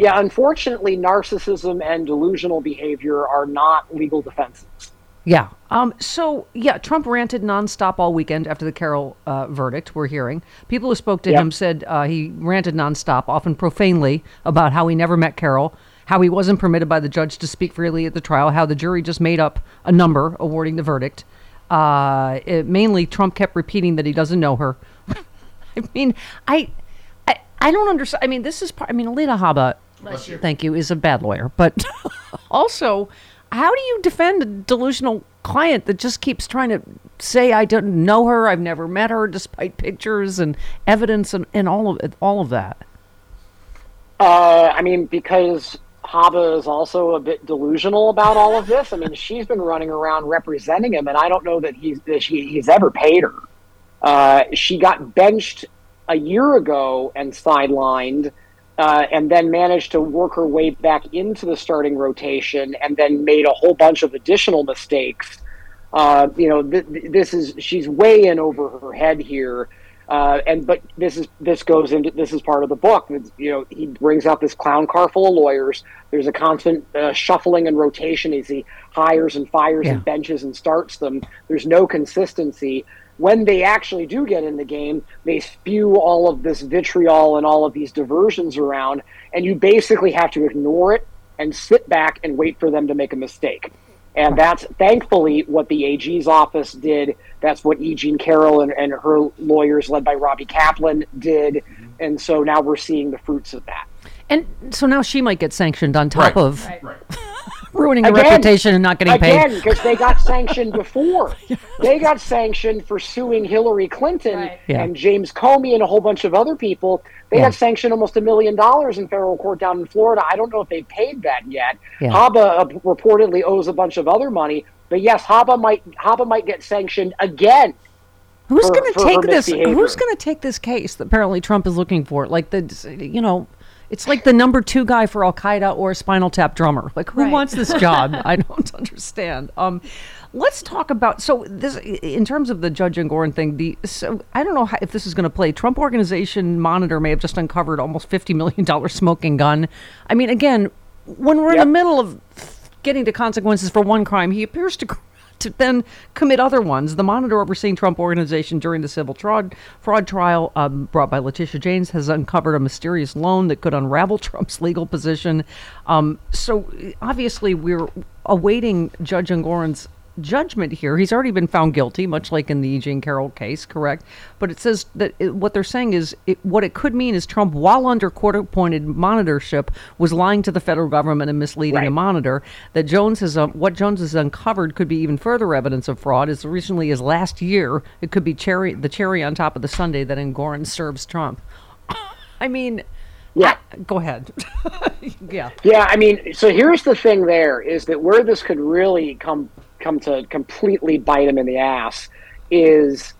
unfortunately, narcissism and delusional behavior are not legal defenses. Yeah. Trump ranted nonstop all weekend after the Carroll verdict, we're hearing. People who spoke to him said he ranted nonstop, often profanely, about how he never met Carroll, how he wasn't permitted by the judge to speak freely at the trial, how the jury just made up a number awarding the verdict. Mainly Trump kept repeating that he doesn't know her. I mean, I don't understand. I mean, this is part, I mean, Alina Haba, thank you, is a bad lawyer, but also, how do you defend a delusional client that just keeps trying to say, I don't know her, I've never met her, despite pictures and evidence and all of that? Because Haba is also a bit delusional about all of this. I mean, she's been running around representing him, and I don't know that he's ever paid her. She got benched a year ago and sidelined, and then managed to work her way back into the starting rotation, and then made a whole bunch of additional mistakes. She's way in over her head here. This is part of the book. He brings out this clown car full of lawyers. There's a constant shuffling and rotation as he hires and fires and benches and starts them. There's no consistency. When they actually do get in the game, they spew all of this vitriol and all of these diversions around, and you basically have to ignore it and sit back and wait for them to make a mistake. And that's thankfully what the AG's office did. That's what E. Jean Carroll and her lawyers led by Robbie Kaplan did. And so now we're seeing the fruits of that. And so now she might get sanctioned on top of ruining the reputation and not getting paid. Again, because they got sanctioned before. They got sanctioned for suing Hillary Clinton and James Comey and a whole bunch of other people. They got sanctioned almost $1 million in federal court down in Florida. I don't know if they paid that yet. Yeah. Haba reportedly owes a bunch of other money. But yes, Haba might get sanctioned again. Who's going to take this case that apparently Trump is looking for? Like it's like the number 2 guy for Al Qaeda or a Spinal Tap drummer. Like, who wants this job? I don't understand. Let's talk about this in terms of the Judge and Gorin thing. I don't know if this is going to play. Trump Organization monitor may have just uncovered almost $50 million smoking gun. I mean, again, when we're in the middle of getting to consequences for one crime, he appears to then commit other ones. The monitor overseeing Trump Organization during the civil fraud trial brought by Letitia James has uncovered a mysterious loan that could unravel Trump's legal position. So obviously we're awaiting Judge Engoron's judgment here. He's already been found guilty, much like in the E. Jean Carroll case, correct? But it says that what they're saying is what it could mean is Trump, while under court-appointed monitorship, was lying to the federal government and misleading a monitor. That Jones has what Jones has uncovered could be even further evidence of fraud as recently as last year. It could be the cherry on top of the sundae that Engoron serves Trump. I mean, yeah. Go ahead. Yeah. Yeah. I mean, so here's the thing. There is that where this could really come to completely bite him in the ass is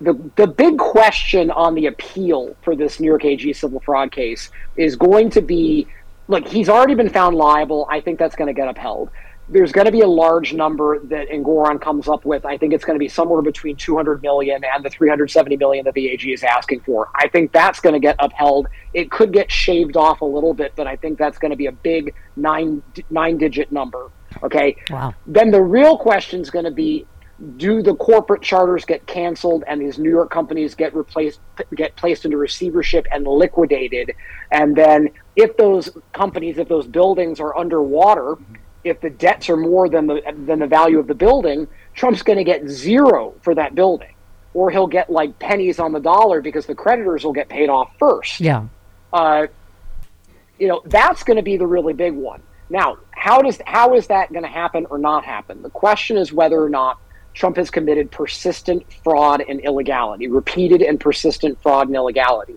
the big question on the appeal for this New York AG civil fraud case is going to be, look, he's already been found liable. I think that's going to get upheld. There's going to be a large number that Engoron comes up with. I think it's going to be somewhere between $200 million and the $370 million that the AG is asking for. I think that's going to get upheld. It could get shaved off a little bit, but I think that's going to be a big nine-digit number. Okay. Wow. Then the real question is going to be: do the corporate charters get canceled and these New York companies get placed into receivership and liquidated? And then, if those companies, if those buildings are underwater, if the debts are more than the value of the building, Trump's going to get zero for that building, or he'll get like pennies on the dollar because the creditors will get paid off first. Yeah. That's going to be the really big one. Now, how is that going to happen or not happen? The question is whether or not Trump has committed persistent fraud and illegality, repeated and persistent fraud and illegality.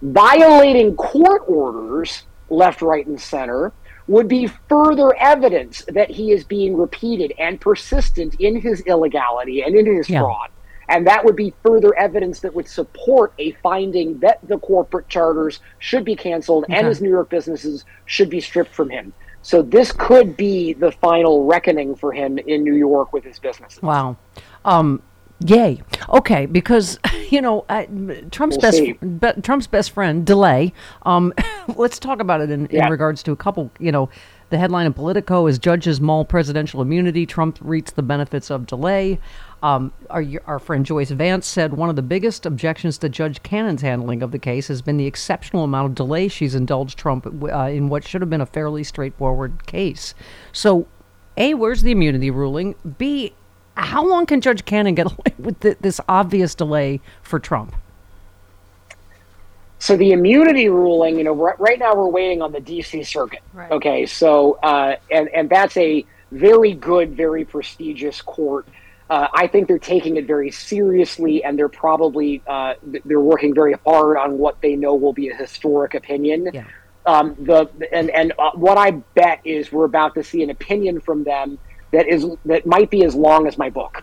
Violating court orders left, right, and center would be further evidence that he is being repeated and persistent in his illegality and in his fraud. And that would be further evidence that would support a finding that the corporate charters should be canceled and his New York businesses should be stripped from him. So this could be the final reckoning for him in New York with his businesses. Wow. Yay. Okay, because, Trump's best friend, delay. Let's talk about it in regards to a couple, the headline of Politico is Judges Mull Presidential Immunity. Trump reaps the benefits of delay. Our friend Joyce Vance said one of the biggest objections to Judge Cannon's handling of the case has been the exceptional amount of delay she's indulged Trump in what should have been a fairly straightforward case. So, A, where's the immunity ruling? B, how long can Judge Cannon get away with this obvious delay for Trump? So the immunity ruling, right now we're waiting on the D.C. Circuit. Right. Okay, so and that's a very good, very prestigious court. I think they're taking it very seriously, and they're probably they're working very hard on what they know will be a historic opinion. Yeah. What I bet is we're about to see an opinion from them that might be as long as my book.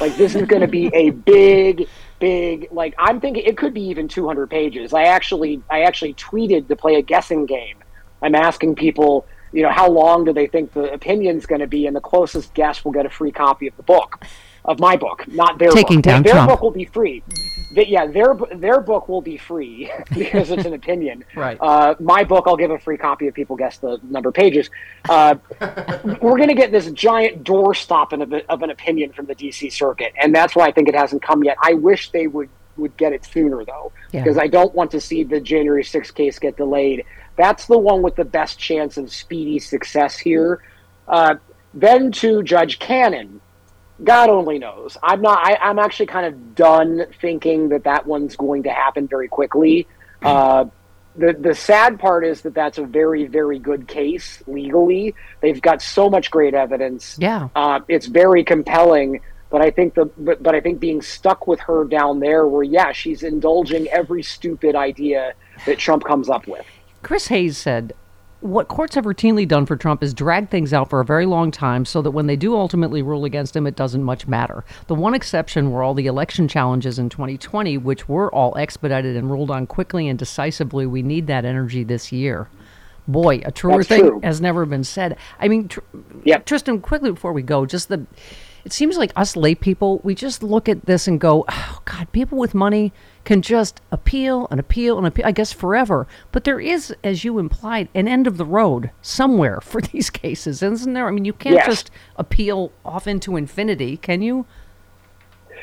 Like, this is going to be a big. Like, I'm thinking it could be even 200 pages. I actually tweeted to play a guessing game. I'm asking people, how long do they think the opinion's going to be? And the closest guess will get a free copy of the book, of my book, not their book. Taking down Trump. Their book will be free. Their book will be free because it's an opinion. Right. My book, I'll give a free copy if people guess the number of pages. We're going to get this giant doorstop of an opinion from the D.C. Circuit, and that's why I think it hasn't come yet. I wish they would get it sooner, though, because I don't want to see the January 6th case get delayed. That's the one with the best chance of speedy success here. Then to Judge Cannon, God only knows. I'm actually kind of done thinking that one's going to happen very quickly. The sad part is that that's a very, very good case legally. They've got so much great evidence. Yeah. It's very compelling. But I think I think being stuck with her down there, where she's indulging every stupid idea that Trump comes up with. Chris Hayes said, "What courts have routinely done for Trump is drag things out for a very long time, so that when they do ultimately rule against him, it doesn't much matter. The one exception were all the election challenges in 2020, which were all expedited and ruled on quickly and decisively. We need that energy this year." Boy, a truer thing has never been said. I mean, Tristan, quickly before we go, just the it seems like us lay people, we just look at this and go, oh, God, people with money can just appeal and appeal and appeal, I guess, forever. But there is, as you implied, an end of the road somewhere for these cases, isn't there? I mean, you can't just appeal off into infinity, can you?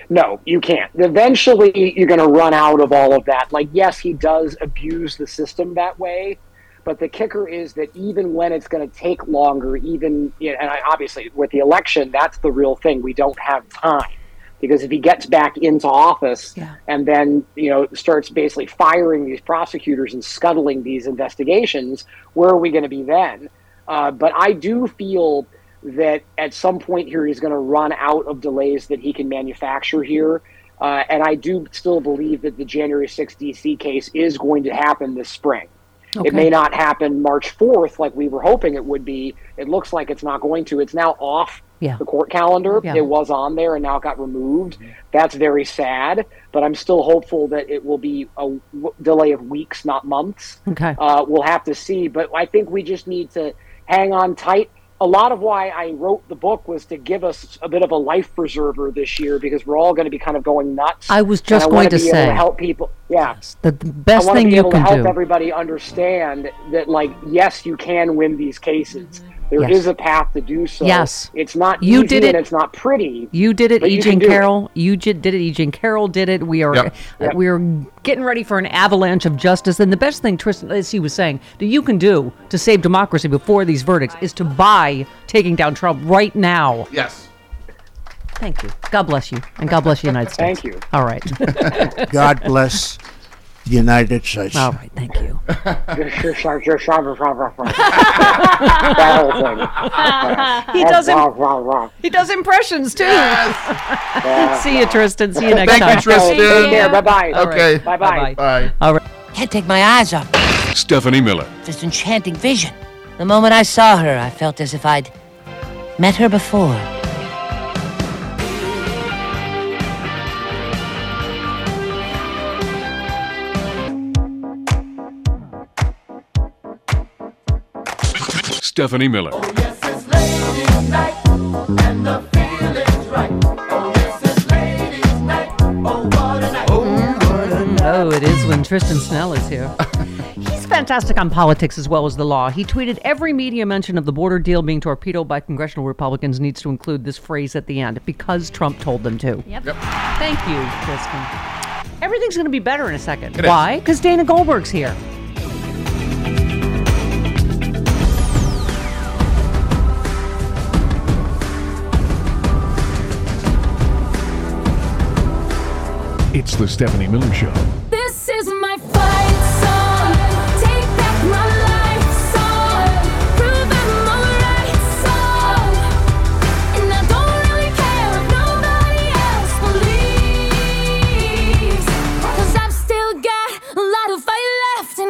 No, you can't. Eventually, you're going to run out of all of that. Like, yes, he does abuse the system that way, but the kicker is that even when it's going to take longer, even, you know, and obviously with the election, that's the real thing. We don't have time, because if he gets back into office and then, you know, starts basically firing these prosecutors and scuttling these investigations, where are we going to be then? But I do feel that at some point here, he's going to run out of delays that he can manufacture here. And I do still believe that the January 6th DC case is going to happen this spring. Okay. It may not happen March 4th like we were hoping it would be. It looks like it's not going to. It's now off the court calendar. Yeah. It was on there and now it got removed. Mm-hmm. That's very sad, but I'm still hopeful that it will be a delay of weeks, not months. Okay. We'll have to see, but I think we just need to hang on tight. A lot of why I wrote the book was to give us a bit of a life preserver this year, because we're all going to be kind of going nuts. I was just going to say, help people. Yeah, yes, the best thing you can do. I want to help everybody understand that, like, yes, you can win these cases. There is a path to do so. Yes, it's not you easy did it. And it's not pretty. You did it, E. Jean Carroll. You did it, E. Jean Carroll did it. We are we are getting ready for an avalanche of justice. And the best thing, Tristan, as he was saying, that you can do to save democracy before these verdicts is to buy taking down Trump right now. Yes. Thank you. God bless you, and God bless the United States. Thank you. All right. God bless the United States. All right. Thank you. He does impressions too. Yes. See you, Tristan. See you next time. Thank you, Tristan. Take care. Bye bye. Okay. Bye bye. Bye. All right. Can't take my eyes off Stephanie Miller. This enchanting vision. The moment I saw her, I felt as if I'd met her before. Stephanie Miller. Oh, yes, it's ladies' night, and the feeling's right. Oh, yes, it's ladies' night. Oh, what a night. Oh, it is when Tristan Snell is here. He's fantastic on politics as well as the law. He tweeted, every media mention of the border deal being torpedoed by congressional Republicans needs to include this phrase at the end, because Trump told them to. Yep. Thank you, Tristan. Everything's going to be better in a second. Why? Because Dana Goldberg's here. It's the Stephanie Miller Show. This is my fight song. Take back my life song. Prove I'm all right song. And I don't really care if nobody else believes, 'cause I've still got a lot of fight left in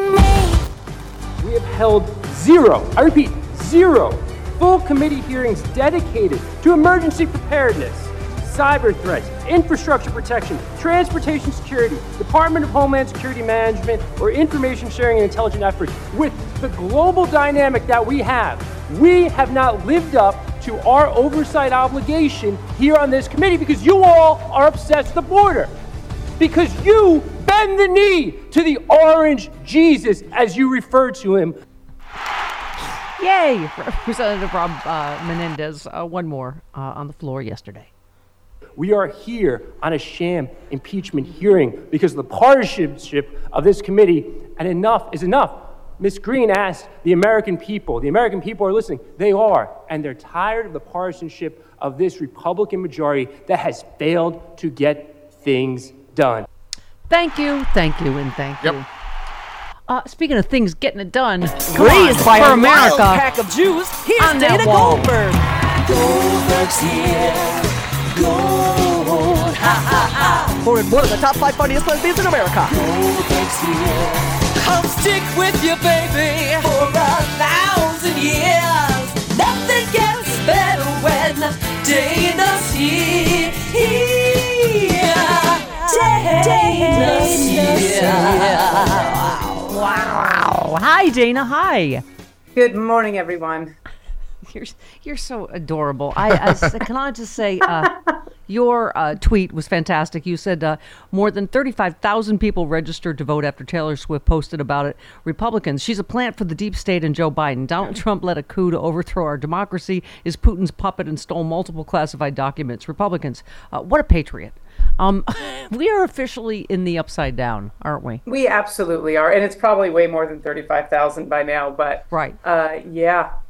me. We have held zero, I repeat, zero, full committee hearings dedicated to emergency preparedness, cyber threats, infrastructure protection, transportation security, Department of Homeland Security management, or information sharing and intelligence efforts. With the global dynamic that we have not lived up to our oversight obligation here on this committee, because you all are obsessed with the border. Because you bend the knee to the orange Jesus, as you refer to him. Yay! Representative Rob Menendez, one more on the floor yesterday. We are here on a sham impeachment hearing because of the partisanship of this committee, and enough is enough. Ms. Green asked the American people. The American people are listening. They are, and they're tired of the partisanship of this Republican majority that has failed to get things done. Thank you, and thank you. Speaking of things getting it done, please buy for America. Pack of Jews. Here's Dana Goldberg. Goldberg's here. Gold, ha, ha, ha. For one of the top 5 funniest lesbians in America. Gold makes me ill. Come stick with you, baby, for 1,000 years. Nothing gets better when Dana's here. Dana's here. Wow. Hi, Dana. Hi. Good morning, everyone. You're so adorable. Can I just say, your tweet was fantastic. You said more than 35,000 people registered to vote after Taylor Swift posted about it. Republicans, she's a plant for the deep state and Joe Biden. Donald Trump led a coup to overthrow our democracy, is Putin's puppet, and stole multiple classified documents. Republicans, what a patriot. We are officially in the upside down, aren't we? We absolutely are. And it's probably way more than 35,000 by now. But right. Yep.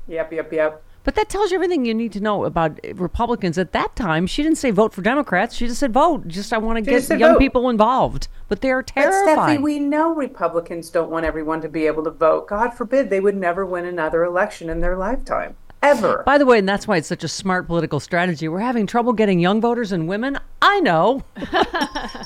But that tells you everything you need to know about Republicans at that time. She didn't say vote for Democrats. She just said vote. Just I want to get young people involved. But they are terrified. But Stephanie, we know Republicans don't want everyone to be able to vote. God forbid they would never win another election in their lifetime. Ever. By the way, and that's why it's such a smart political strategy. We're having trouble getting young voters and women. I know.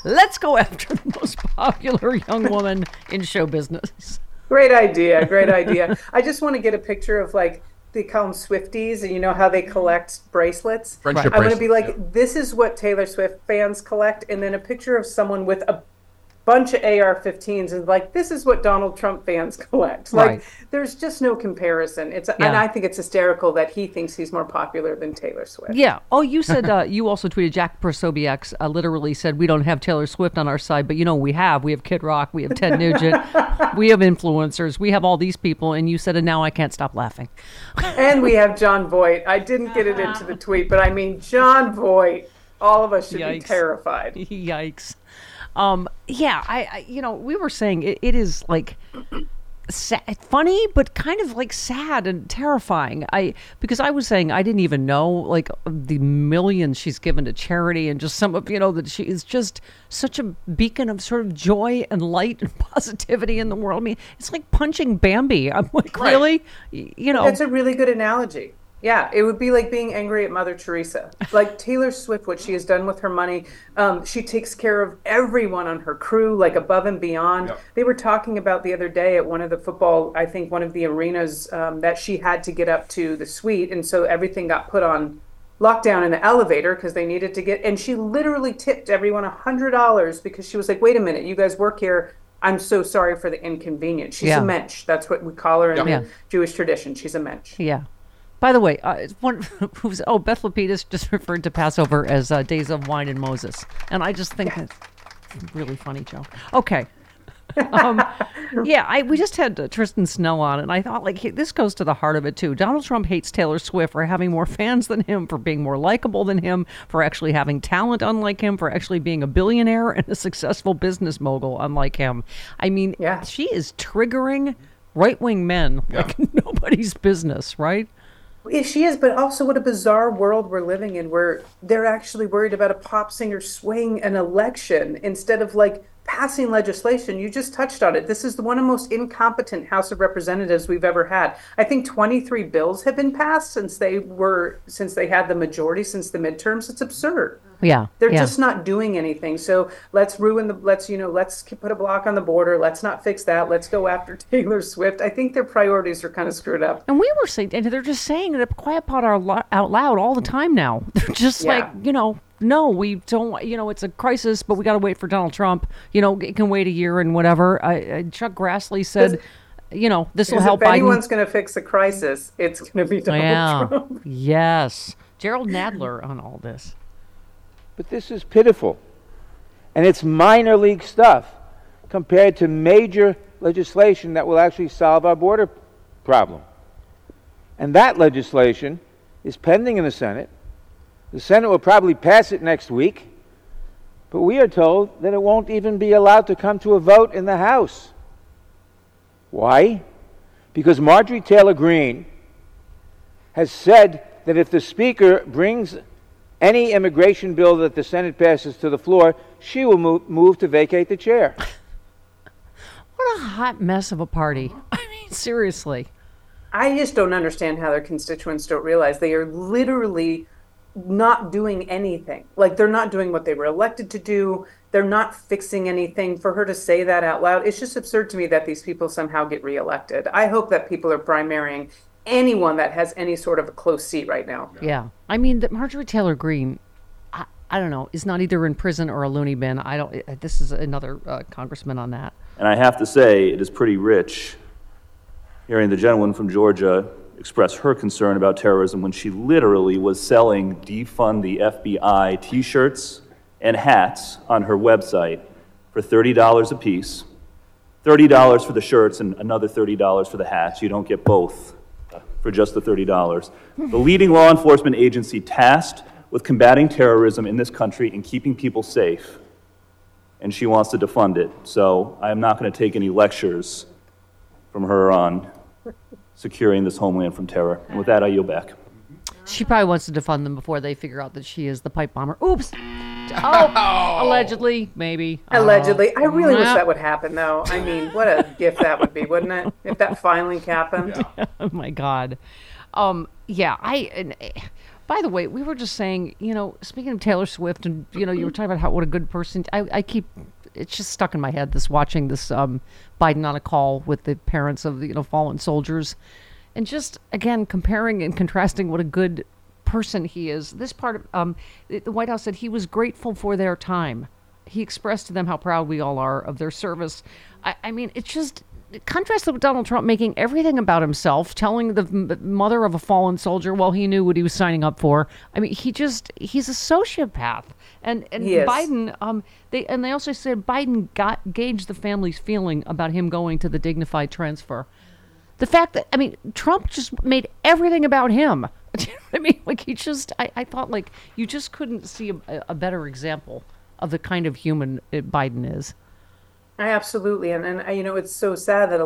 Let's go after the most popular young woman in show business. Great idea. Great idea. I just want to get a picture of like, they call them Swifties, and you know how they collect bracelets? Friendship bracelets. I want to be like, This is what Taylor Swift fans collect, and then a picture of someone with a bunch of AR-15s and like, this is what Donald Trump fans collect. Like, right. There's just no comparison. And I think it's hysterical that he thinks he's more popular than Taylor Swift. Yeah. Oh, you said, you also tweeted, Jack Posobiec literally said, we don't have Taylor Swift on our side, but you know, we have Kid Rock, we have Ted Nugent, we have influencers, we have all these people. And you said, and now I can't stop laughing. And we have John Voight. I didn't get it into the tweet, but I mean, John Voight, all of us should be terrified. Yikes. We were saying it is like funny, but kind of like sad and terrifying. Because I was saying I didn't even know like the millions she's given to charity and just some of, you know, that she is just such a beacon of sort of joy and light and positivity in the world. I mean, it's like punching Bambi. I'm like, right. Really? You know, that's a really good analogy. Yeah, it would be like being angry at Mother Teresa. Like Taylor Swift, what she has done with her money, she takes care of everyone on her crew, like above and beyond. Yep. They were talking about the other day at one of the football, I think one of the arenas that she had to get up to the suite. And so everything got put on lockdown in the elevator because they needed to get, and she literally tipped everyone $100 because she was like, wait a minute, you guys work here. I'm so sorry for the inconvenience. She's a mensch. That's what we call her in the Jewish tradition. She's a mensch. Yeah. By the way, Beth Lapidus just referred to Passover as Days of Wine and Moses. And I just think that's a really funny joke. Okay. We just had Tristan Snell on, and I thought, like, hey, this goes to the heart of it, too. Donald Trump hates Taylor Swift for having more fans than him, for being more likable than him, for actually having talent unlike him, for actually being a billionaire and a successful business mogul unlike him. I mean, she is triggering right-wing men like nobody's business, right? She is, but also what a bizarre world we're living in where they're actually worried about a pop singer swaying an election instead of like passing legislation. You just touched on it. This is the one of the most incompetent House of Representatives we've ever had. I think 23 bills have been passed since they had the majority since the midterms. It's absurd. Yeah. They're just not doing anything. So let's put a block on the border. Let's not fix that. Let's go after Taylor Swift. I think their priorities are kind of screwed up. And we were saying, and they're just saying it out loud all the time now. They're just like, you know, no, we don't, you know, it's a crisis, but we got to wait for Donald Trump. You know, it can wait a year and whatever. Chuck Grassley said, this will help Biden. If anyone's going to fix a crisis, it's going to be Donald Trump. Yes. Jerry Nadler on all this. But this is pitiful, and it's minor league stuff compared to major legislation that will actually solve our border problem. And that legislation is pending in the Senate. The Senate will probably pass it next week, but we are told that it won't even be allowed to come to a vote in the House. Why? Because Marjorie Taylor Greene has said that if the Speaker brings any immigration bill that the Senate passes to the floor, she will move to vacate the chair. What a hot mess of a party. I mean, seriously. I just don't understand how their constituents don't realize they are literally not doing anything. Like, they're not doing what they were elected to do. They're not fixing anything. For her to say that out loud, it's just absurd to me that these people somehow get reelected. I hope that people are primarying anyone that has any sort of a close seat right now. Yeah. I mean, that Marjorie Taylor Greene, I don't know, is not either in prison or a loony bin. This is another congressman on that. And I have to say, it is pretty rich hearing the gentleman from Georgia express her concern about terrorism when she literally was selling defund the FBI t-shirts and hats on her website for $30 a piece. $30 for the shirts and another $30 for the hats. You don't get both for just the $30. The leading law enforcement agency tasked with combating terrorism in this country and keeping people safe, and she wants to defund it. So I'm not going to take any lectures from her on securing this homeland from terror. And with that, I yield back. She probably wants to defund them before they figure out that she is the pipe bomber. Oops. Oh, allegedly, maybe. Allegedly. I really wish that would happen, though. I mean, what a gift that would be, wouldn't it? If that finally happened. Yeah. Oh, my God. By the way, we were just saying, you know, speaking of Taylor Swift, and, you know, you were talking about what a good person. I keep, it's just stuck in my head, watching this Biden on a call with the parents of the, you know, fallen soldiers. And just, again, comparing and contrasting what a good person he is. This part of the White House said he was grateful for their time. He expressed to them how proud we all are of their service. I mean, it's just contrasted with Donald Trump making everything about himself, telling the mother of a fallen soldier, well, he knew what he was signing up for. I mean, he's a sociopath. And yes. Biden, they also said Biden gauged the family's feeling about him going to the dignified transfer. The fact that, I mean, Trump just made everything about him. Do you know what I mean? Like, he just, I thought, like, you just couldn't see a better example of the kind of human Biden is. Absolutely. And you know, it's so sad that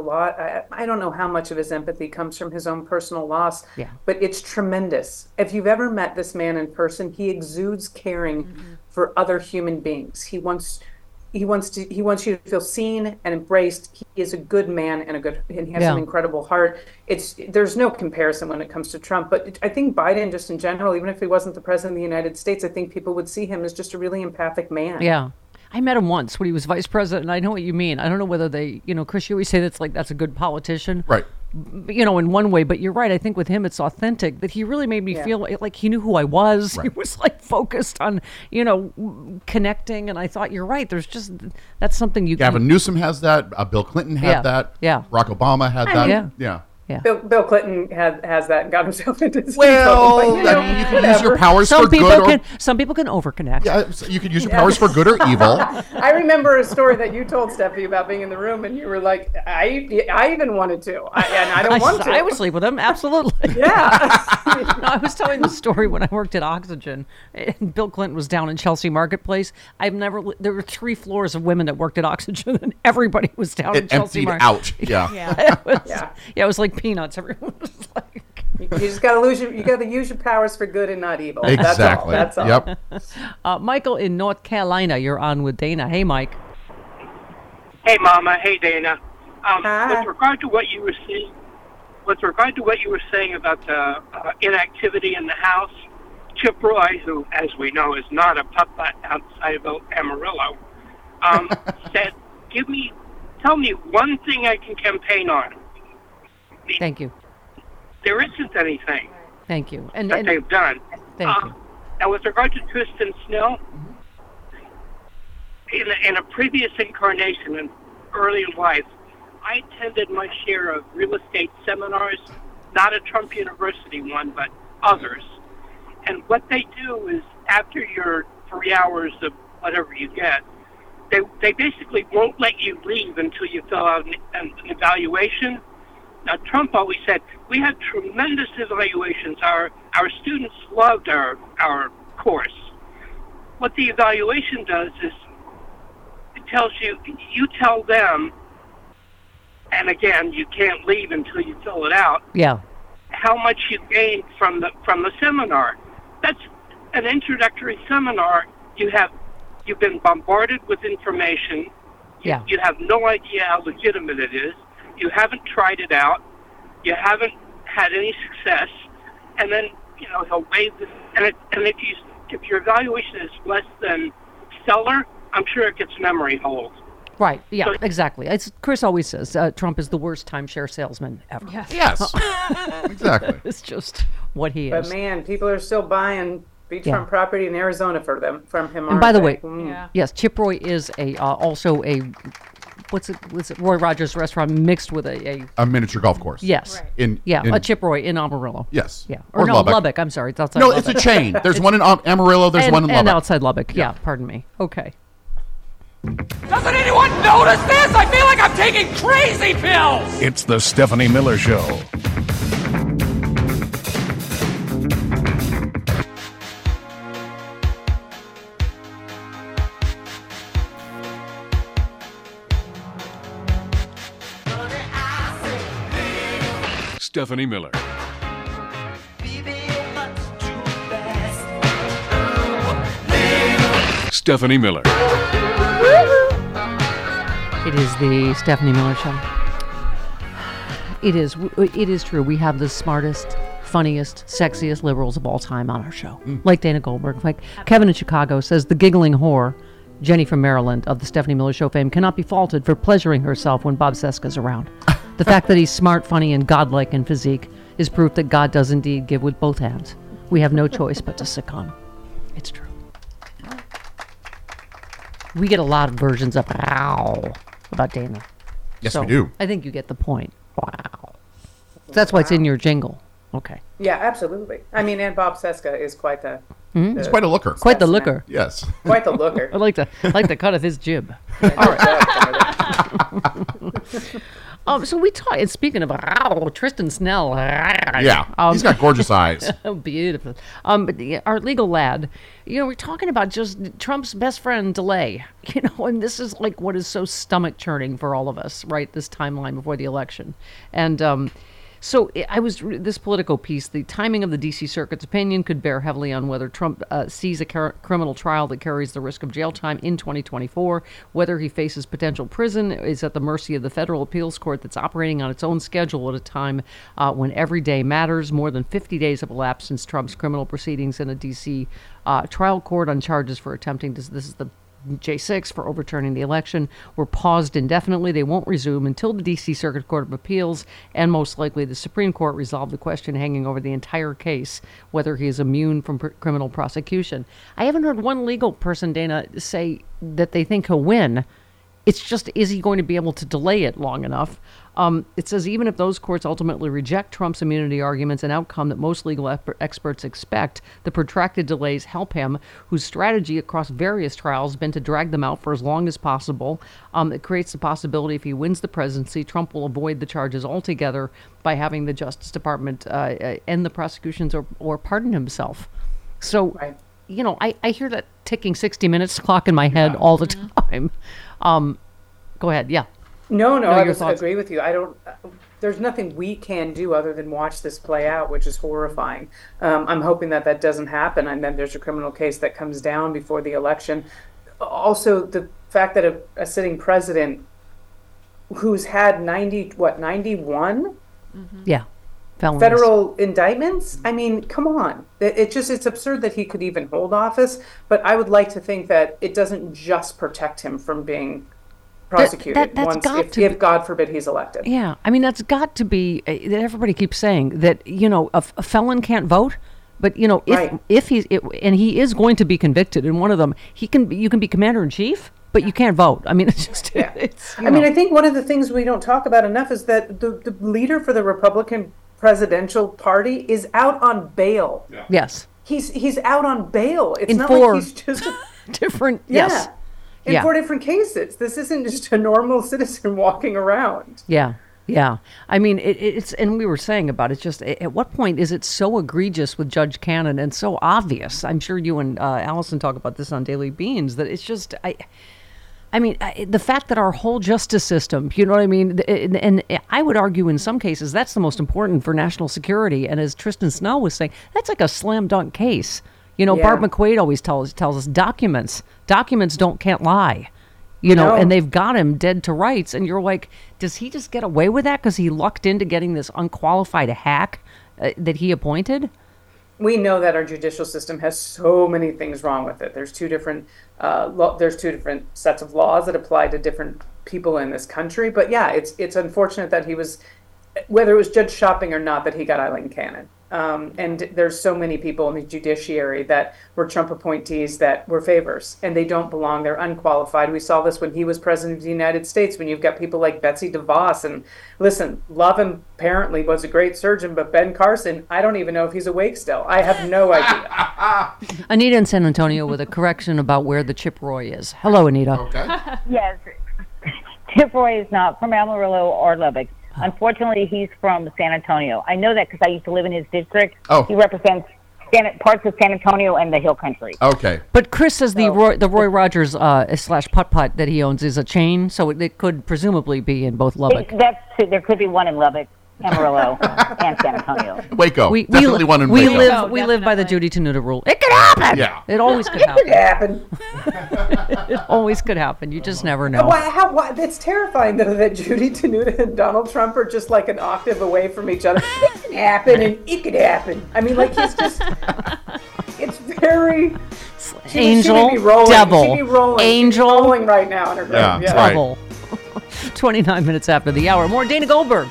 I don't know how much of his empathy comes from his own personal loss, but it's tremendous. If you've ever met this man in person, he exudes caring for other human beings. He wants you to feel seen and embraced. He is a good man and he has an incredible heart. There's no comparison when it comes to Trump. But I think Biden, just in general, even if he wasn't the president of the United States, I think people would see him as just a really empathic man. Yeah. I met him once when he was vice president, and I know what you mean. I don't know whether they, you know, Chris, you always say that's a good politician. Right. You know, in one way, but you're right. I think with him, it's authentic that he really made me feel like he knew who I was. Right. He was like focused on, you know, connecting. And I thought, you're right. There's just, that's something you Gavin Newsom has that. Bill Clinton had that. Yeah. Barack Obama had that. Yeah. Bill Clinton has that and got himself into his you can use your powers for good. Some people can overconnect. Yeah, so you can use your powers for good or evil. I remember a story that you told, Stephanie, about being in the room, and you were like, I even wanted to. I don't want to. I would sleep with him, absolutely. Yeah. No, I was telling the story when I worked at Oxygen, and Bill Clinton was down in Chelsea Marketplace. There were 3 floors of women that worked at Oxygen, and everybody was down in Chelsea Marketplace. Emptied out. It was like peanuts. Everyone was like, you just gotta use your powers for good and not evil. Exactly. That's all. Yep. Michael in North Carolina, you're on with Dana. Hey, Mike. Hey, Mama. Hey, Dana. With regard to what you were saying about the inactivity in the House, Chip Roy, who, as we know, is not a puppet outside of Amarillo, said, "Tell me one thing I can campaign on." Thank you. There isn't anything. Thank you. And they've done. Thank you. Now, with regard to Tristan Snell, in a previous incarnation in early life, I attended my share of real estate seminars, not a Trump University one, but others. And what they do is, after your 3 hours of whatever you get, they basically won't let you leave until you fill out an evaluation. Now, Trump always said, we had tremendous evaluations. Our students loved our course. What the evaluation does is it tells you, you tell them, and again, you can't leave until you fill it out, how much you gained from the seminar. That's an introductory seminar. You've been bombarded with information. You have no idea how legitimate it is. You haven't tried it out. You haven't had any success, and then you know he'll waive this. And if your evaluation is less than stellar, I'm sure it gets memory holes. Right. Yeah. So, exactly. It's Chris always says Trump is the worst timeshare salesman ever. Yes. Exactly. It's just what he is. But man, people are still buying beachfront property in Arizona from him. And by the way, yes, Chip Roy is also a what's it, Roy Rogers restaurant mixed with a miniature golf course. Yes. Right. In a Chip Roy in Amarillo. Yes. Yeah. Or no, Lubbock. I'm sorry. It's outside Lubbock. No, it's a chain. There's one in Amarillo. There's one in Lubbock. And outside Lubbock. Yeah. Pardon me. Okay. Doesn't anyone notice this? I feel like I'm taking crazy pills. It's the Stephanie Miller Show. Stephanie Miller. Stephanie Miller. It is the Stephanie Miller Show. It is true. We have the smartest, funniest, sexiest liberals of all time on our show. Like Dana Goldberg. Like Kevin in Chicago says, the giggling whore, Jenny from Maryland, of the Stephanie Miller Show fame, cannot be faulted for pleasuring herself when Bob Cesca's around. The fact that he's smart, funny, and godlike in physique is proof that God does indeed give with both hands. We have no choice but to succumb. It's true. We get a lot of versions of wow about Dana. Yes, so we do. I think you get the point. Wow. That's why it's in your jingle. Okay. Yeah, absolutely. I mean, and Bob Cesca is quite the... He's quite a looker. Quite the looker. Yes. Quite the looker. I like the cut of his jib. All right. So we talked, and speaking of Tristan Snell. Yeah, he's got gorgeous eyes. Beautiful. Our legal lad, we're talking about just Trump's best friend delay, and this is like what is so stomach churning for all of us, right, this timeline before the election. And so I was, this Politico piece, the timing of the D.C. Circuit's opinion could bear heavily on whether Trump sees a criminal trial that carries the risk of jail time in 2024, whether he faces potential prison, is at the mercy of the federal appeals court that's operating on its own schedule at a time when every day matters. More than 50 days have elapsed since Trump's criminal proceedings in a D.C. Trial court on charges for attempting to, this is the J6 for overturning the election, were paused indefinitely. They won't resume until the D.C. Circuit Court of Appeals and most likely the Supreme Court resolve the question hanging over the entire case, whether he is immune from criminal prosecution. I haven't heard one legal person, Dana, say that they think he'll win. It's just, is he going to be able to delay it long enough? It says even if those courts ultimately reject Trump's immunity arguments, an outcome that most legal experts expect, the protracted delays help him, whose strategy across various trials has been to drag them out for as long as possible. It creates the possibility if he wins the presidency, Trump will avoid the charges altogether by having the Justice Department end the prosecutions or pardon himself. So, right. I hear that ticking 60 minutes clock in my head all the time. Go ahead. Yeah. No, I would agree with you. I don't. There's nothing we can do other than watch this play out, which is horrifying. I'm hoping that doesn't happen, and then there's a criminal case that comes down before the election. Also, the fact that a sitting president who's had 91? Mm-hmm. Yeah. Felonies. Federal indictments? I mean, come on. It's absurd that he could even hold office, but I would like to think that it doesn't just protect him from being prosecuted if God forbid he's elected. Yeah, I mean, that's got to be, everybody keeps saying that, a felon can't vote, but, if he's, and he is going to be convicted in one of them, you can be commander-in-chief, but you can't vote. I mean, it's just... Yeah. I think one of the things we don't talk about enough is that the leader for the Republican presidential party is out on bail. Yeah. Yes. He's out on bail. It's in not four like he's just... different... Yeah. Yes. In four different cases. This isn't just a normal citizen walking around. Yeah, yeah. I mean, it's, and we were saying about it, just at what point is it so egregious with Judge Cannon and so obvious? I'm sure you and Allison talk about this on Daily Beans, that it's just, I mean, the fact that our whole justice system, you know what I mean? And I would argue in some cases that's the most important for national security. And as Tristan Snell was saying, that's like a slam dunk case. Bart McQuaid always tells us documents can't lie, and they've got him dead to rights. And you're like, does he just get away with that because he lucked into getting this unqualified hack that he appointed? We know that our judicial system has so many things wrong with it. There's two different sets of laws that apply to different people in this country. But yeah, it's unfortunate that he was, whether it was judge shopping or not, that he got Aileen Cannon. And there's so many people in the judiciary that were Trump appointees that were favors, and they don't belong. They're unqualified. We saw this when he was president of the United States, when you've got people like Betsy DeVos. And listen, Love apparently was a great surgeon, but Ben Carson, I don't even know if he's awake still. I have no idea. Anita in San Antonio with a correction about where the Chip Roy is. Hello, Anita. Okay. Yes. Chip Roy is not from Amarillo or Lubbock. Unfortunately, he's from San Antonio. I know that because I used to live in his district. Oh. He represents parts of San Antonio and the Hill Country. Okay. But Chris says the Roy Rogers / putt-putt that he owns is a chain, so it could presumably be in both Lubbock. There could be one in Lubbock, Amarillo, and San Antonio. Waco. Definitely one in Waco. We live by the Judy Tenuta rule. It could happen! Yeah. It always could happen. It always could happen. You just never know. Why, that's terrifying, though, that Judy Tenuta and Donald Trump are just like an octave away from each other. It can happen, and it could happen. I mean, like, he's just... It's very... Angel, devil, angel. She'd be rolling right now in her brain. Yeah, yeah. Devil. Right. 29 minutes after the hour. More Dana Goldberg.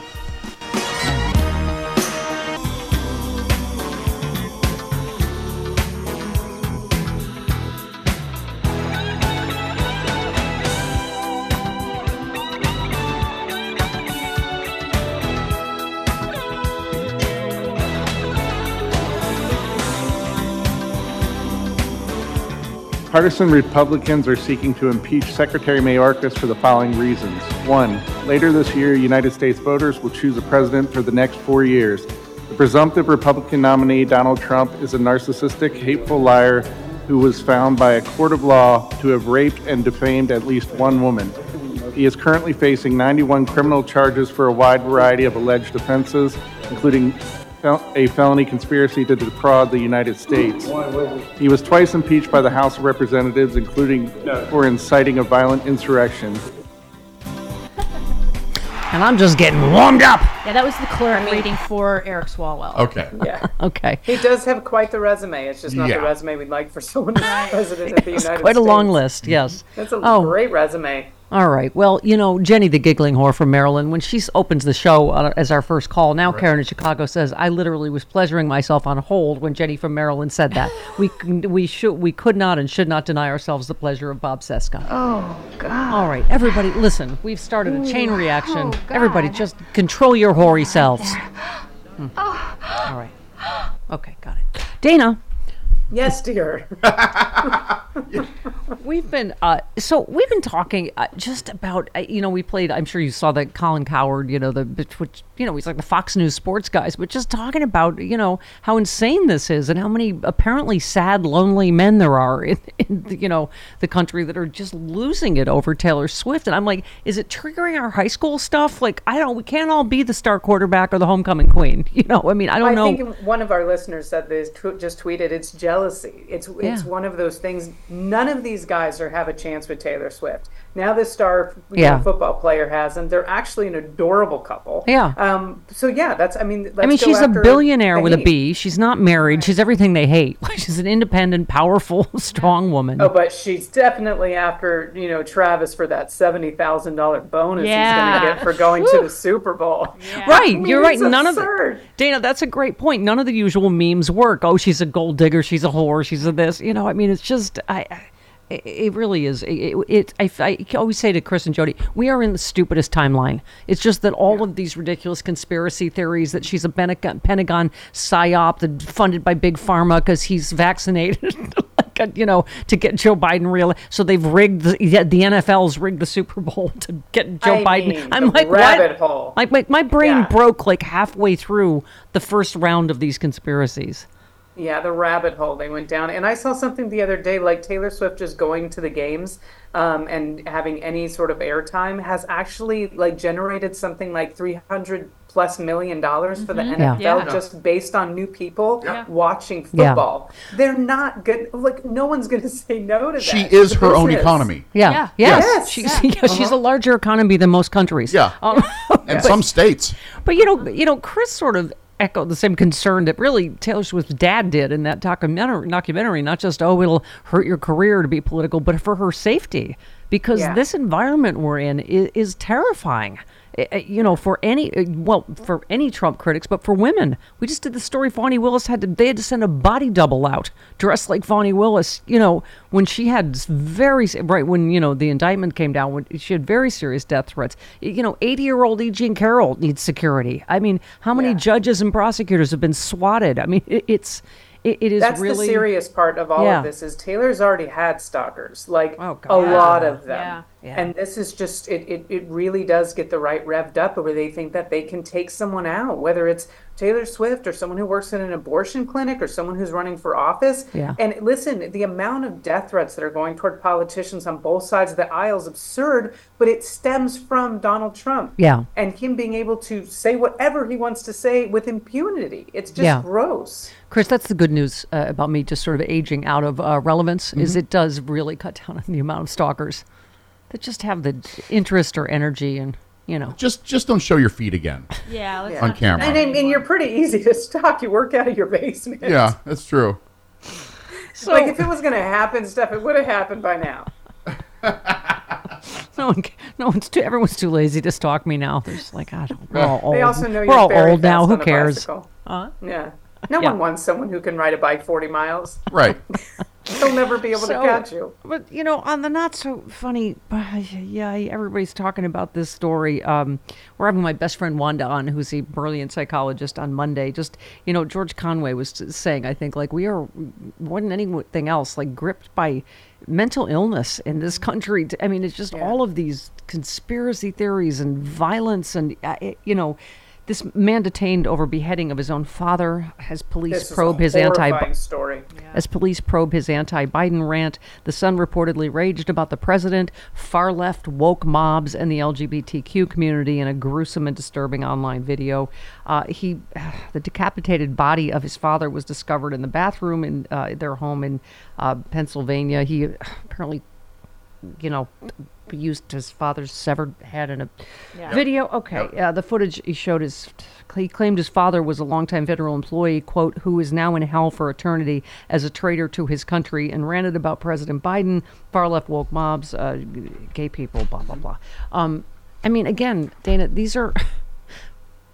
Partisan Republicans are seeking to impeach Secretary Mayorkas for the following reasons. 1. Later this year, United States voters will choose a president for the next 4 years. The presumptive Republican nominee, Donald Trump, is a narcissistic, hateful liar who was found by a court of law to have raped and defamed at least one woman. He is currently facing 91 criminal charges for a wide variety of alleged offenses, including a felony conspiracy to defraud the United States. He was twice impeached by the House of Representatives, including for inciting a violent insurrection. And I'm just getting warmed up. Yeah, that was the clerk reading for Eric Swalwell. Okay. Yeah. Okay. He does have quite the resume. It's just not the resume we'd like for someone who's president of the United States. Quite a long list, yes. That's a great resume. All right. Well, you know, Jenny the giggling whore from Maryland, when she opens the show as our first call, now Karen in Chicago says, I literally was pleasuring myself on hold when Jenny from Maryland said that. We could not and should not deny ourselves the pleasure of Bob Cesca. Oh, God. All right. Everybody, listen. We've started a chain reaction. Oh, everybody, just control your hoary selves. Oh. All right. Okay, got it. Dana. Yes, dear. We've been talking just about, we played, I'm sure you saw that Colin Coward, he's like the Fox News sports guys, but just talking about, how insane this is and how many apparently sad, lonely men there are in the country that are just losing it over Taylor Swift. And I'm like, is it triggering our high school stuff? Like, we can't all be the star quarterback or the homecoming queen. I know. I think one of our listeners said this, just tweeted, it's jealousy. It's one of those things. None of these guys have a chance with Taylor Swift. Now this star football player has, and they're actually an adorable couple. Yeah. She's a billionaire with a B. She's not married. Right. She's everything they hate. She's an independent, powerful, strong woman. Oh, but she's definitely after, Travis for that $70,000 bonus he's going to get for going to the Super Bowl. Yeah. Right. You're right. Dana, that's a great point. None of the usual memes work. Oh, she's a gold digger. She's a whore. She's a this. It's just... It really is. I always say to Chris and Jody, we are in the stupidest timeline. It's just that all of these ridiculous conspiracy theories that she's a Pentagon psyop that funded by Big Pharma because he's vaccinated, to get Joe Biden real. So they've rigged the NFL's rigged the Super Bowl to get Joe Biden. I'm like, rabbit hole. My brain broke like halfway through the first round of these conspiracies. Yeah, the rabbit hole they went down. And I saw something the other day, like Taylor Swift just going to the games and having any sort of airtime has actually like generated something like $300+ million for the NFL just based on new people watching football. Yeah. They're not good. Like no one's going to say no to that. She is her own economy. Yeah. Yeah. Yes. She's a larger economy than most countries. Yeah. And some states. But Chris sort of echo the same concern that really Taylor Swift's dad did in that documentary, not just, it'll hurt your career to be political, but for her safety, because this environment we're in is terrifying. you know, for any, well, for any Trump critics, but for women. We just did the story. Fani Willis they had to send a body double out dressed like Fani Willis, you know, when she had when the indictment came down, when she had very serious death threats. You know, 80-year-old E. Jean Carroll needs security. I mean, how many judges and prosecutors have been swatted? I mean, it is that's really... That's the serious part of all of this is Taylor's already had stalkers, like a lot of them. Yeah. Yeah. And this is just, it really does get the right revved up where they think that they can take someone out, whether it's Taylor Swift or someone who works in an abortion clinic or someone who's running for office. Yeah. And listen, the amount of death threats that are going toward politicians on both sides of the aisle is absurd, but it stems from Donald Trump and him being able to say whatever he wants to say with impunity. It's just gross. Chris, that's the good news about me just sort of aging out of relevance is it does really cut down on the amount of stalkers. That just have the interest or energy, and you know, just don't show your feet again. Yeah, on camera. And you're pretty easy to stalk. You work out of your basement. Yeah, that's true. So, like, if it was going to happen, it would have happened by now. Everyone's too lazy to stalk me now. They're just like, I don't. We're all old. They also know you're all old now. Who cares? Yeah. No one wants someone who can ride a bike 40 miles. Right. They'll never be able to catch you. But, you know, on the not so funny, everybody's talking about this story. We're having my best friend Wanda on, who's a brilliant psychologist, on Monday. Just, you know, George Conway was saying, I think, like, we are, more than anything else, like, gripped by mental illness in this country. I mean, it's just all of these conspiracy theories and violence and, you know, this man detained over beheading of his own father as police probe his anti-Biden rant. The Sun reportedly raged about the president, far-left woke mobs, and the LGBTQ community in a gruesome and disturbing online video. The decapitated body of his father was discovered in the bathroom in their home in Pennsylvania. He apparently, you know, used his father's severed head in a video. Okay, the footage he claimed his father was a longtime federal employee, quote, who is now in hell for eternity as a traitor to his country, and ranted about President Biden, far-left woke mobs, gay people, blah, blah, blah. I mean, again, Dana, these are...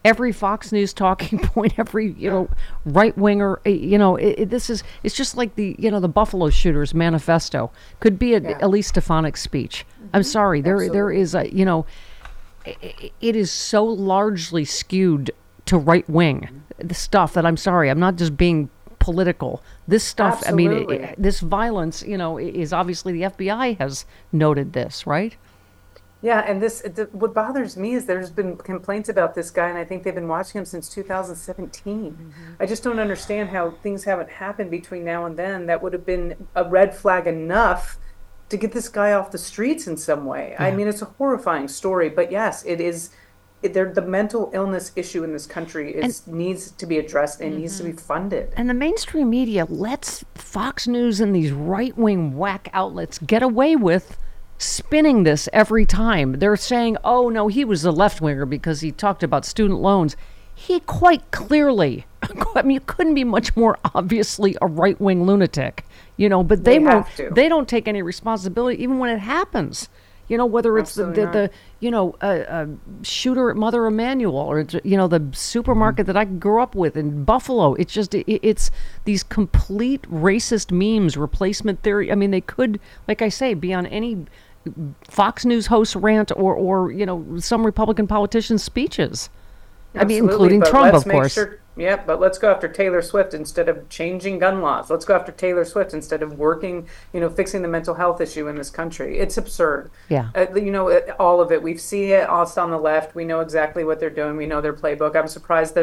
every Fox News talking point, every, you know, right winger, you know, it's just like the, you know, the Buffalo shooters manifesto could be Elise Stefanik's speech. I'm sorry. There is a, you know, it is so largely skewed to right wing the stuff that I'm sorry. I'm not just being political. This stuff, absolutely. I mean, this violence, you know, is obviously the FBI has noted this, right? Yeah, and what bothers me is there's been complaints about this guy, and I think they've been watching him since 2017. Mm-hmm. I just don't understand how things haven't happened between now and then that would have been a red flag enough to get this guy off the streets in some way. Yeah. I mean, it's a horrifying story, but yes, it is. The mental illness issue in this country needs to be addressed and needs to be funded. And the mainstream media lets Fox News and these right-wing whack outlets get away with spinning this every time. They're saying, oh, no, he was a left-winger because he talked about student loans. He quite clearly, I mean, you couldn't be much more obviously a right-wing lunatic, you know, but they don't take any responsibility even when it happens. You know, whether it's the shooter at Mother Emanuel or, you know, the supermarket that I grew up with in Buffalo. It's just, it's these complete racist memes, replacement theory. I mean, they could, like I say, be on any Fox News host rant or you know, some Republican politician's speeches. Absolutely, I mean, including Trump, of course. But let's go after Taylor Swift instead of changing gun laws. Let's go after Taylor Swift instead of working, you know, fixing the mental health issue in this country. It's absurd. Yeah. You know, all of it. We've seen it all on the left. We know exactly what they're doing. We know their playbook. I'm surprised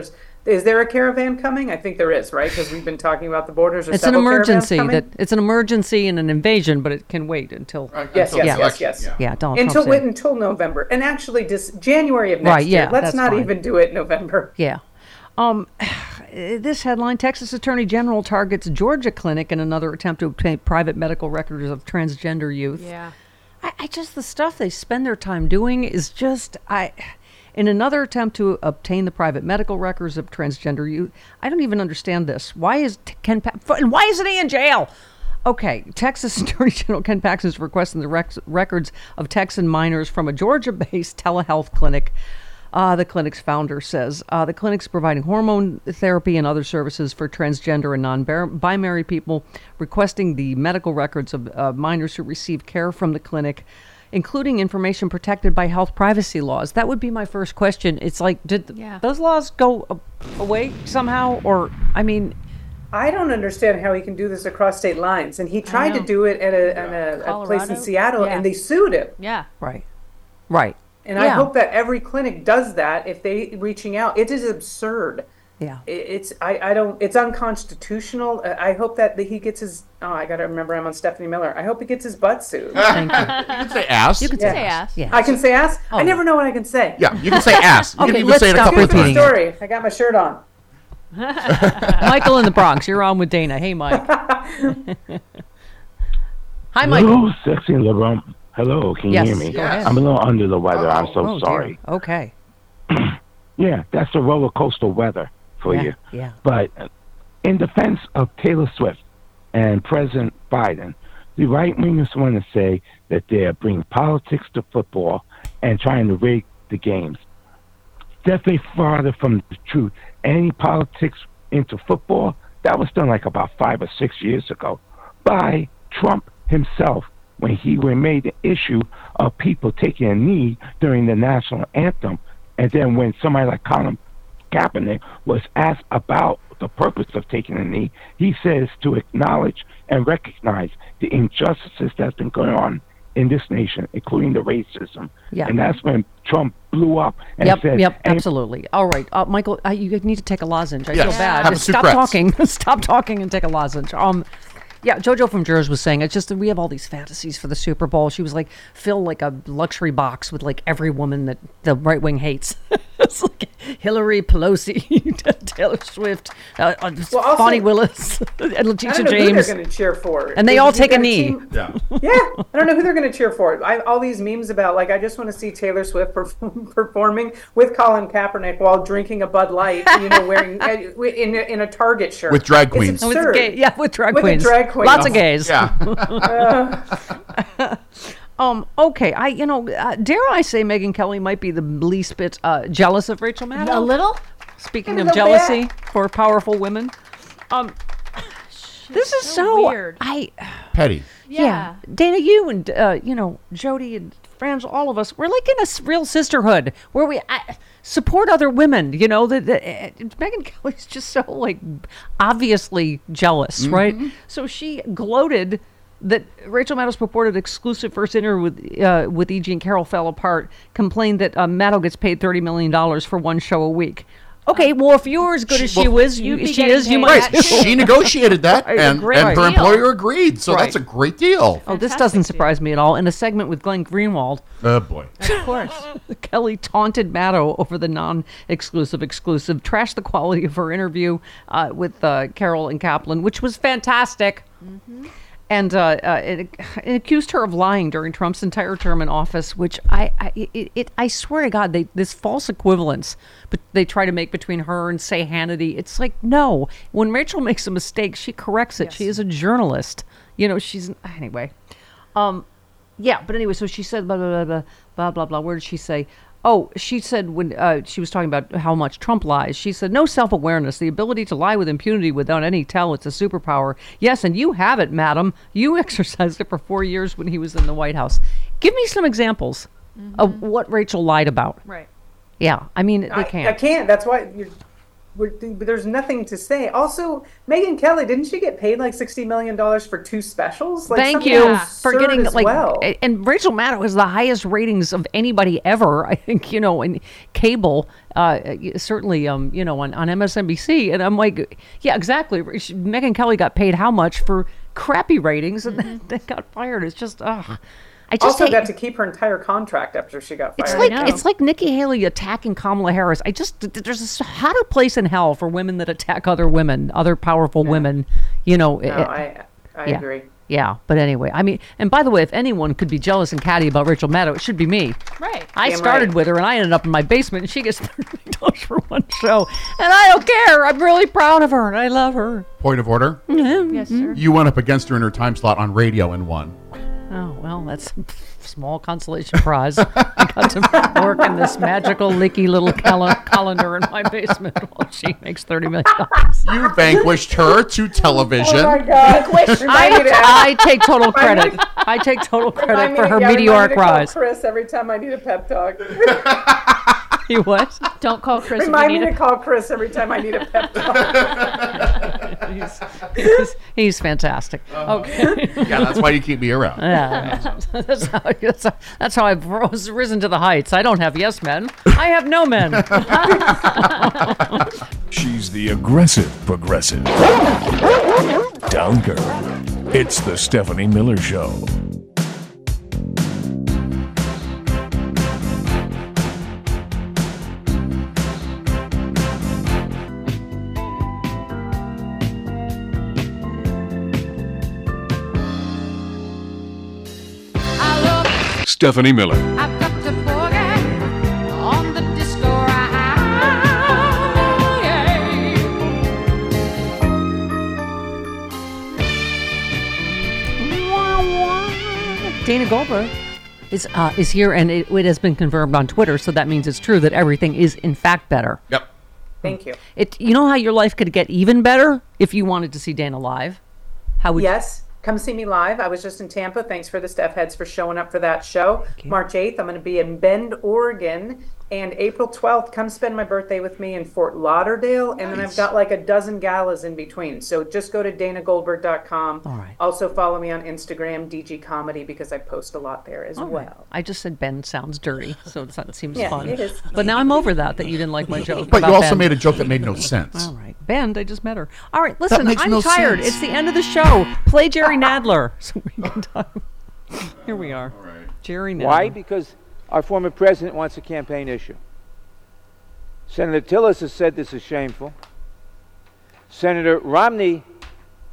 is there a caravan coming? I think there is, right? Because we've been talking about the borders. It's an emergency. It's an emergency and an invasion, but it can wait until... until November. And actually just January of next year. Let's not even do it in November. Yeah. This headline, Texas Attorney General targets Georgia clinic in another attempt to obtain private medical records of transgender youth. Yeah. I just, the stuff they spend their time doing is just, in another attempt to obtain the private medical records of transgender youth. I don't even understand this. Why isn't he in jail? Okay, Texas Attorney General Ken Paxton is requesting the records of Texan minors from a Georgia-based telehealth clinic. the clinic's founder says. The clinic's providing hormone therapy and other services for transgender and non-binary people, requesting the medical records of minors who receive care from the clinic, including information protected by health privacy laws. That would be my first question. It's like, did those laws go away somehow? Or, I mean... I don't understand how he can do this across state lines. And he tried to do it at a place in Seattle, and they sued him. Yeah. Right. And I hope that every clinic does that if they reaching out. It is absurd. Yeah. It's unconstitutional. I hope that he gets his, I got to remember I'm on Stephanie Miller. I hope he gets his butt sued. Thank you. You can say ass. You can say ass. Yeah. I can say ass? Oh. I never know what I can say. Yeah, you can say ass. You can even say it a couple of times. Here's my story. I got my shirt on. Michael in the Bronx, you're on with Dana. Hey, Mike. Hi, Michael. Hello, sexy and LeBron. Hello, can you hear me? Yes. I'm a little under the weather. I'm so sorry. Dear. Okay. Yeah, that's the roller coaster weather for you. Yeah. But in defense of Taylor Swift and President Biden, the right wingers want to say that they're bringing politics to football and trying to rig the games. Definitely farther from the truth. Any politics into football, that was done like about 5 or 6 years ago by Trump himself when he made the issue of people taking a knee during the national anthem. And then when somebody like Colin Kaepernick was asked about the purpose of taking a knee, he says to acknowledge and recognize the injustices that's been going on in this nation, including the racism. Yeah. And that's when Trump blew up and said... Yep, absolutely. All right, Michael, you need to take a lozenge. I feel bad. Just stop talking. Stop talking and take a lozenge. Yeah, JoJo from Jersey was saying, it's just that we have all these fantasies for the Super Bowl. She was like, fill like a luxury box with like every woman that the right wing hates. It's like Hillary Pelosi, Taylor Swift, Bonnie Willis, and Letitia James. I don't know who they're going to cheer for. And they all take a knee. Yeah, I don't know who they're going to cheer for. All these memes about like, I just want to see Taylor Swift performing with Colin Kaepernick while drinking a Bud Light, you know, wearing in a Target shirt. With drag queens. With drag queens. Lots of gays. Yeah. Okay. Dare I say Megyn Kelly might be the least bit jealous of Rachel Maddow? A little? Speaking of jealousy for powerful women. This is so weird. Petty. Yeah. Dana, you and, Jody and friends, all of us, we're like in a real sisterhood where we support other women. You know, Megyn Kelly's just so, like, obviously jealous, right? So she gloated that Rachel Maddow's purported exclusive first interview with E. Jean Carroll fell apart, complained that Maddow gets paid $30 million for one show a week. Okay, well, if you're as good as she is, you might. Right. She negotiated that, and her employer agreed, so that's a great deal. Fantastic. Oh, this doesn't surprise me at all. In a segment with Glenn Greenwald. Oh, boy. Of course. Kelly taunted Maddow over the non-exclusive, trashed the quality of her interview with Carroll and Kaplan, which was fantastic. Mm-hmm. And it accused her of lying during Trump's entire term in office, which I swear to God, this false equivalence they try to make between her and, say, Hannity. It's like, no. When Rachel makes a mistake, she corrects it. Yes. She is a journalist. You know, anyway. But anyway, so she said blah, blah, blah, blah, blah, blah. Where did she say? Oh, she said when she was talking about how much Trump lies, she said, no self-awareness, the ability to lie with impunity without any tell, it's a superpower. Yes, and you have it, madam. You exercised it for 4 years when he was in the White House. Give me some examples of what Rachel lied about. Right. Yeah, I mean, they can't. I can't. That's why there's nothing to say. Also, Megyn Kelly, didn't she get paid like $60 million for 2 specials? Like, thank you for getting And Rachel Maddow has the highest ratings of anybody ever, I think, you know, in cable, certainly, on MSNBC. And I'm like, yeah, exactly. Megyn Kelly got paid how much for crappy ratings and then they got fired. It's just, ugh. I just got to keep her entire contract after she got fired. It's like Nikki Haley attacking Kamala Harris. There's this hotter place in hell for women that attack other women, other powerful women. You know. No, I agree. Yeah, but anyway, I mean, and by the way, if anyone could be jealous and catty about Rachel Maddow, it should be me. Right. I started with her, and I ended up in my basement, and she gets $30 for one show, and I don't care. I'm really proud of her, and I love her. Point of order. Mm-hmm. Yes, sir. You went up against her in her time slot on radio and won. Oh, well, that's a small consolation prize. I got to work in this magical, licky little colander in my basement while she makes $30 million. You vanquished her to television. Oh, my God. I take total credit. I take total credit for her meteoric rise. Chris, every time I need a pep talk. You what? Don't call Chris. Remind me to call Chris every time I need a pep talk. he's fantastic. Okay. Yeah, that's why you keep me around. Yeah. That's how I've risen to the heights. I don't have yes men. I have no men. She's the aggressive progressive. Down girl. It's the Stephanie Miller Show. Stephanie Miller. I've got to forget on the disco ride. Yeah. Dana Goldberg is here, and it has been confirmed on Twitter, so that means it's true that everything is, in fact, better. Yep. Thank you. You know how your life could get even better if you wanted to see Dana live? How would Yes. Come see me live. I was just in Tampa. Thanks for the Steph Heads for showing up for that show. March 8th, I'm going to be in Bend, Oregon. And April 12th, come spend my birthday with me in Fort Lauderdale. And then I've got like a dozen galas in between. So just go to danagoldberg.com. All right. Also follow me on Instagram, DG Comedy, because I post a lot there as well. I just said Bend sounds dirty, so it seems fun. It is. But now I'm over that you didn't like my joke. But you also made a joke that made no sense. All right. Bend, I just met her. All right, listen, I'm tired. Sense. It's the end of the show. Play Jerry Nadler. So we can talk. Here we are. All right. Jerry Nadler. Why? Because our former president wants a campaign issue. Senator Tillis has said this is shameful. Senator Romney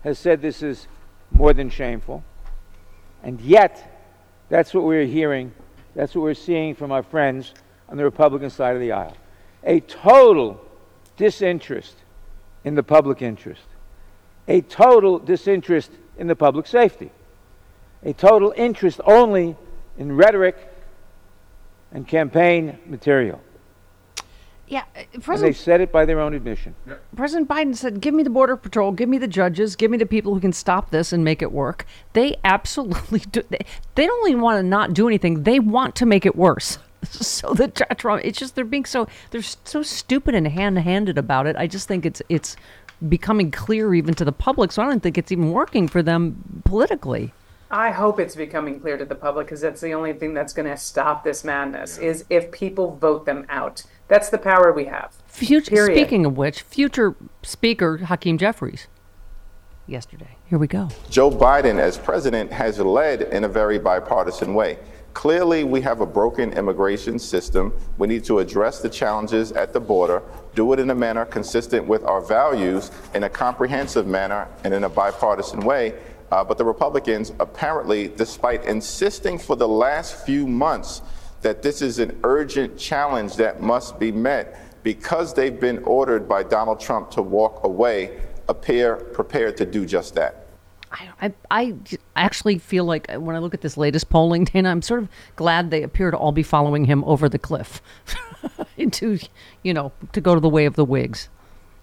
has said this is more than shameful. And yet, that's what we're hearing. That's what we're seeing from our friends on the Republican side of the aisle. A total disinterest in the public interest, a total disinterest in the public safety, a total interest only in rhetoric and campaign material. Yeah, and they said it by their own admission. Yep. President Biden said, give me the Border Patrol, give me the judges, give me the people who can stop this and make it work. They absolutely do. They don't even want to not do anything. They want to make it worse. So that Trump, it's just they're so stupid and hand-handed about it. I just think it's becoming clear even to the public. So I don't think it's even working for them politically. I hope it's becoming clear to the public, because that's the only thing that's going to stop this madness is if people vote them out. That's the power we have. Speaking of which, future Speaker Hakeem Jeffries yesterday. Here we go. Joe Biden as president has led in a very bipartisan way. Clearly, we have a broken immigration system. We need to address the challenges at the border, do it in a manner consistent with our values, in a comprehensive manner, and in a bipartisan way. But the Republicans, apparently, despite insisting for the last few months that this is an urgent challenge that must be met, because they've been ordered by Donald Trump to walk away, appear prepared to do just that. I actually feel like when I look at this latest polling, Dana, I'm sort of glad they appear to all be following him over the cliff to go to the way of the Whigs.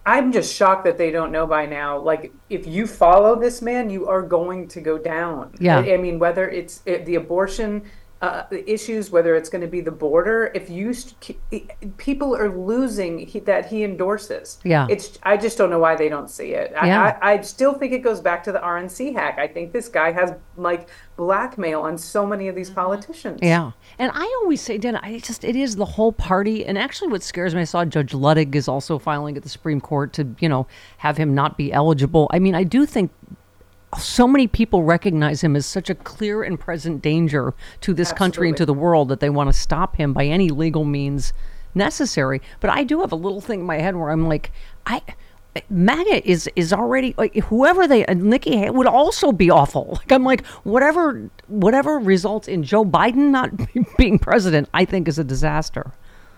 I'm just shocked that they don't know by now. Like, if you follow this man, you are going to go down. Yeah. I mean, whether it's the abortion issues, whether it's going to be the border, if you people are losing that he endorses. Yeah. I just don't know why they don't see it. Yeah. I still think it goes back to the RNC hack. I think this guy has like blackmail on so many of these politicians. Yeah. And I always say, Dana, it is the whole party. And actually what scares me, I saw Judge Ludwig is also filing at the Supreme Court to, have him not be eligible. I mean, I do think so many people recognize him as such a clear and present danger to this country and to the world that they want to stop him by any legal means necessary. But I do have a little thing in my head where I'm like, MAGA is already, like, whoever they, Nikki Haley would also be awful. Like, I'm like, whatever results in Joe Biden not being president, I think is a disaster.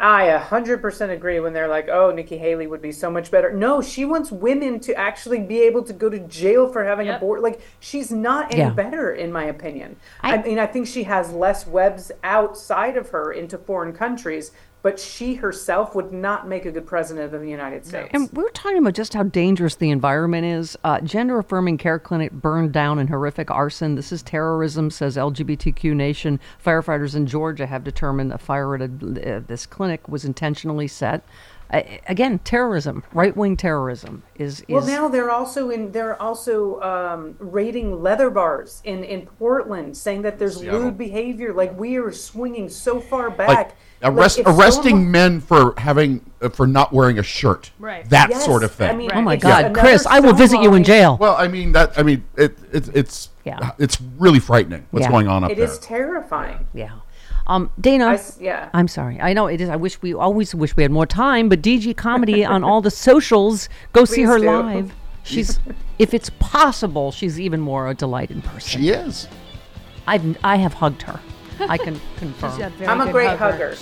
I 100% agree when they're like, oh, Nikki Haley would be so much better. No, she wants women to actually be able to go to jail for having yep. abortion. Like, she's not any better, in my opinion. I mean, I think she has less webs outside of her into foreign countries, but she herself would not make a good president of the United States. And we're talking about just how dangerous the environment is. Gender-affirming care clinic burned down in horrific arson. This is terrorism, says LGBTQ Nation. Firefighters in Georgia have determined the fire at this clinic was intentionally set. Again, terrorism, right-wing terrorism is... Well, now they're also raiding leather bars in Portland, saying that there's lewd behavior. Like, we are swinging so far back. Like, arresting men for not wearing a shirt, right? That sort of thing. I mean, right. Oh my God, Chris, I will visit you in jail. Well, I mean that. I mean it's really frightening what's going on up there. It is terrifying. Yeah. Dana, I'm sorry. I know it is. I wish we had more time, but DG Comedy on all the socials. Go see her live. She's, if it's possible, she's even more a delight in person. She is. I have hugged her. I can confirm. I'm a great hugger.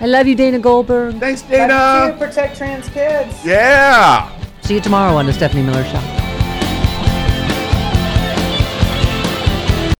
I love you, Dana Goldberg. Thanks, Dana. Love you too. Protect trans kids. Yeah. See you tomorrow on the Stephanie Miller Show.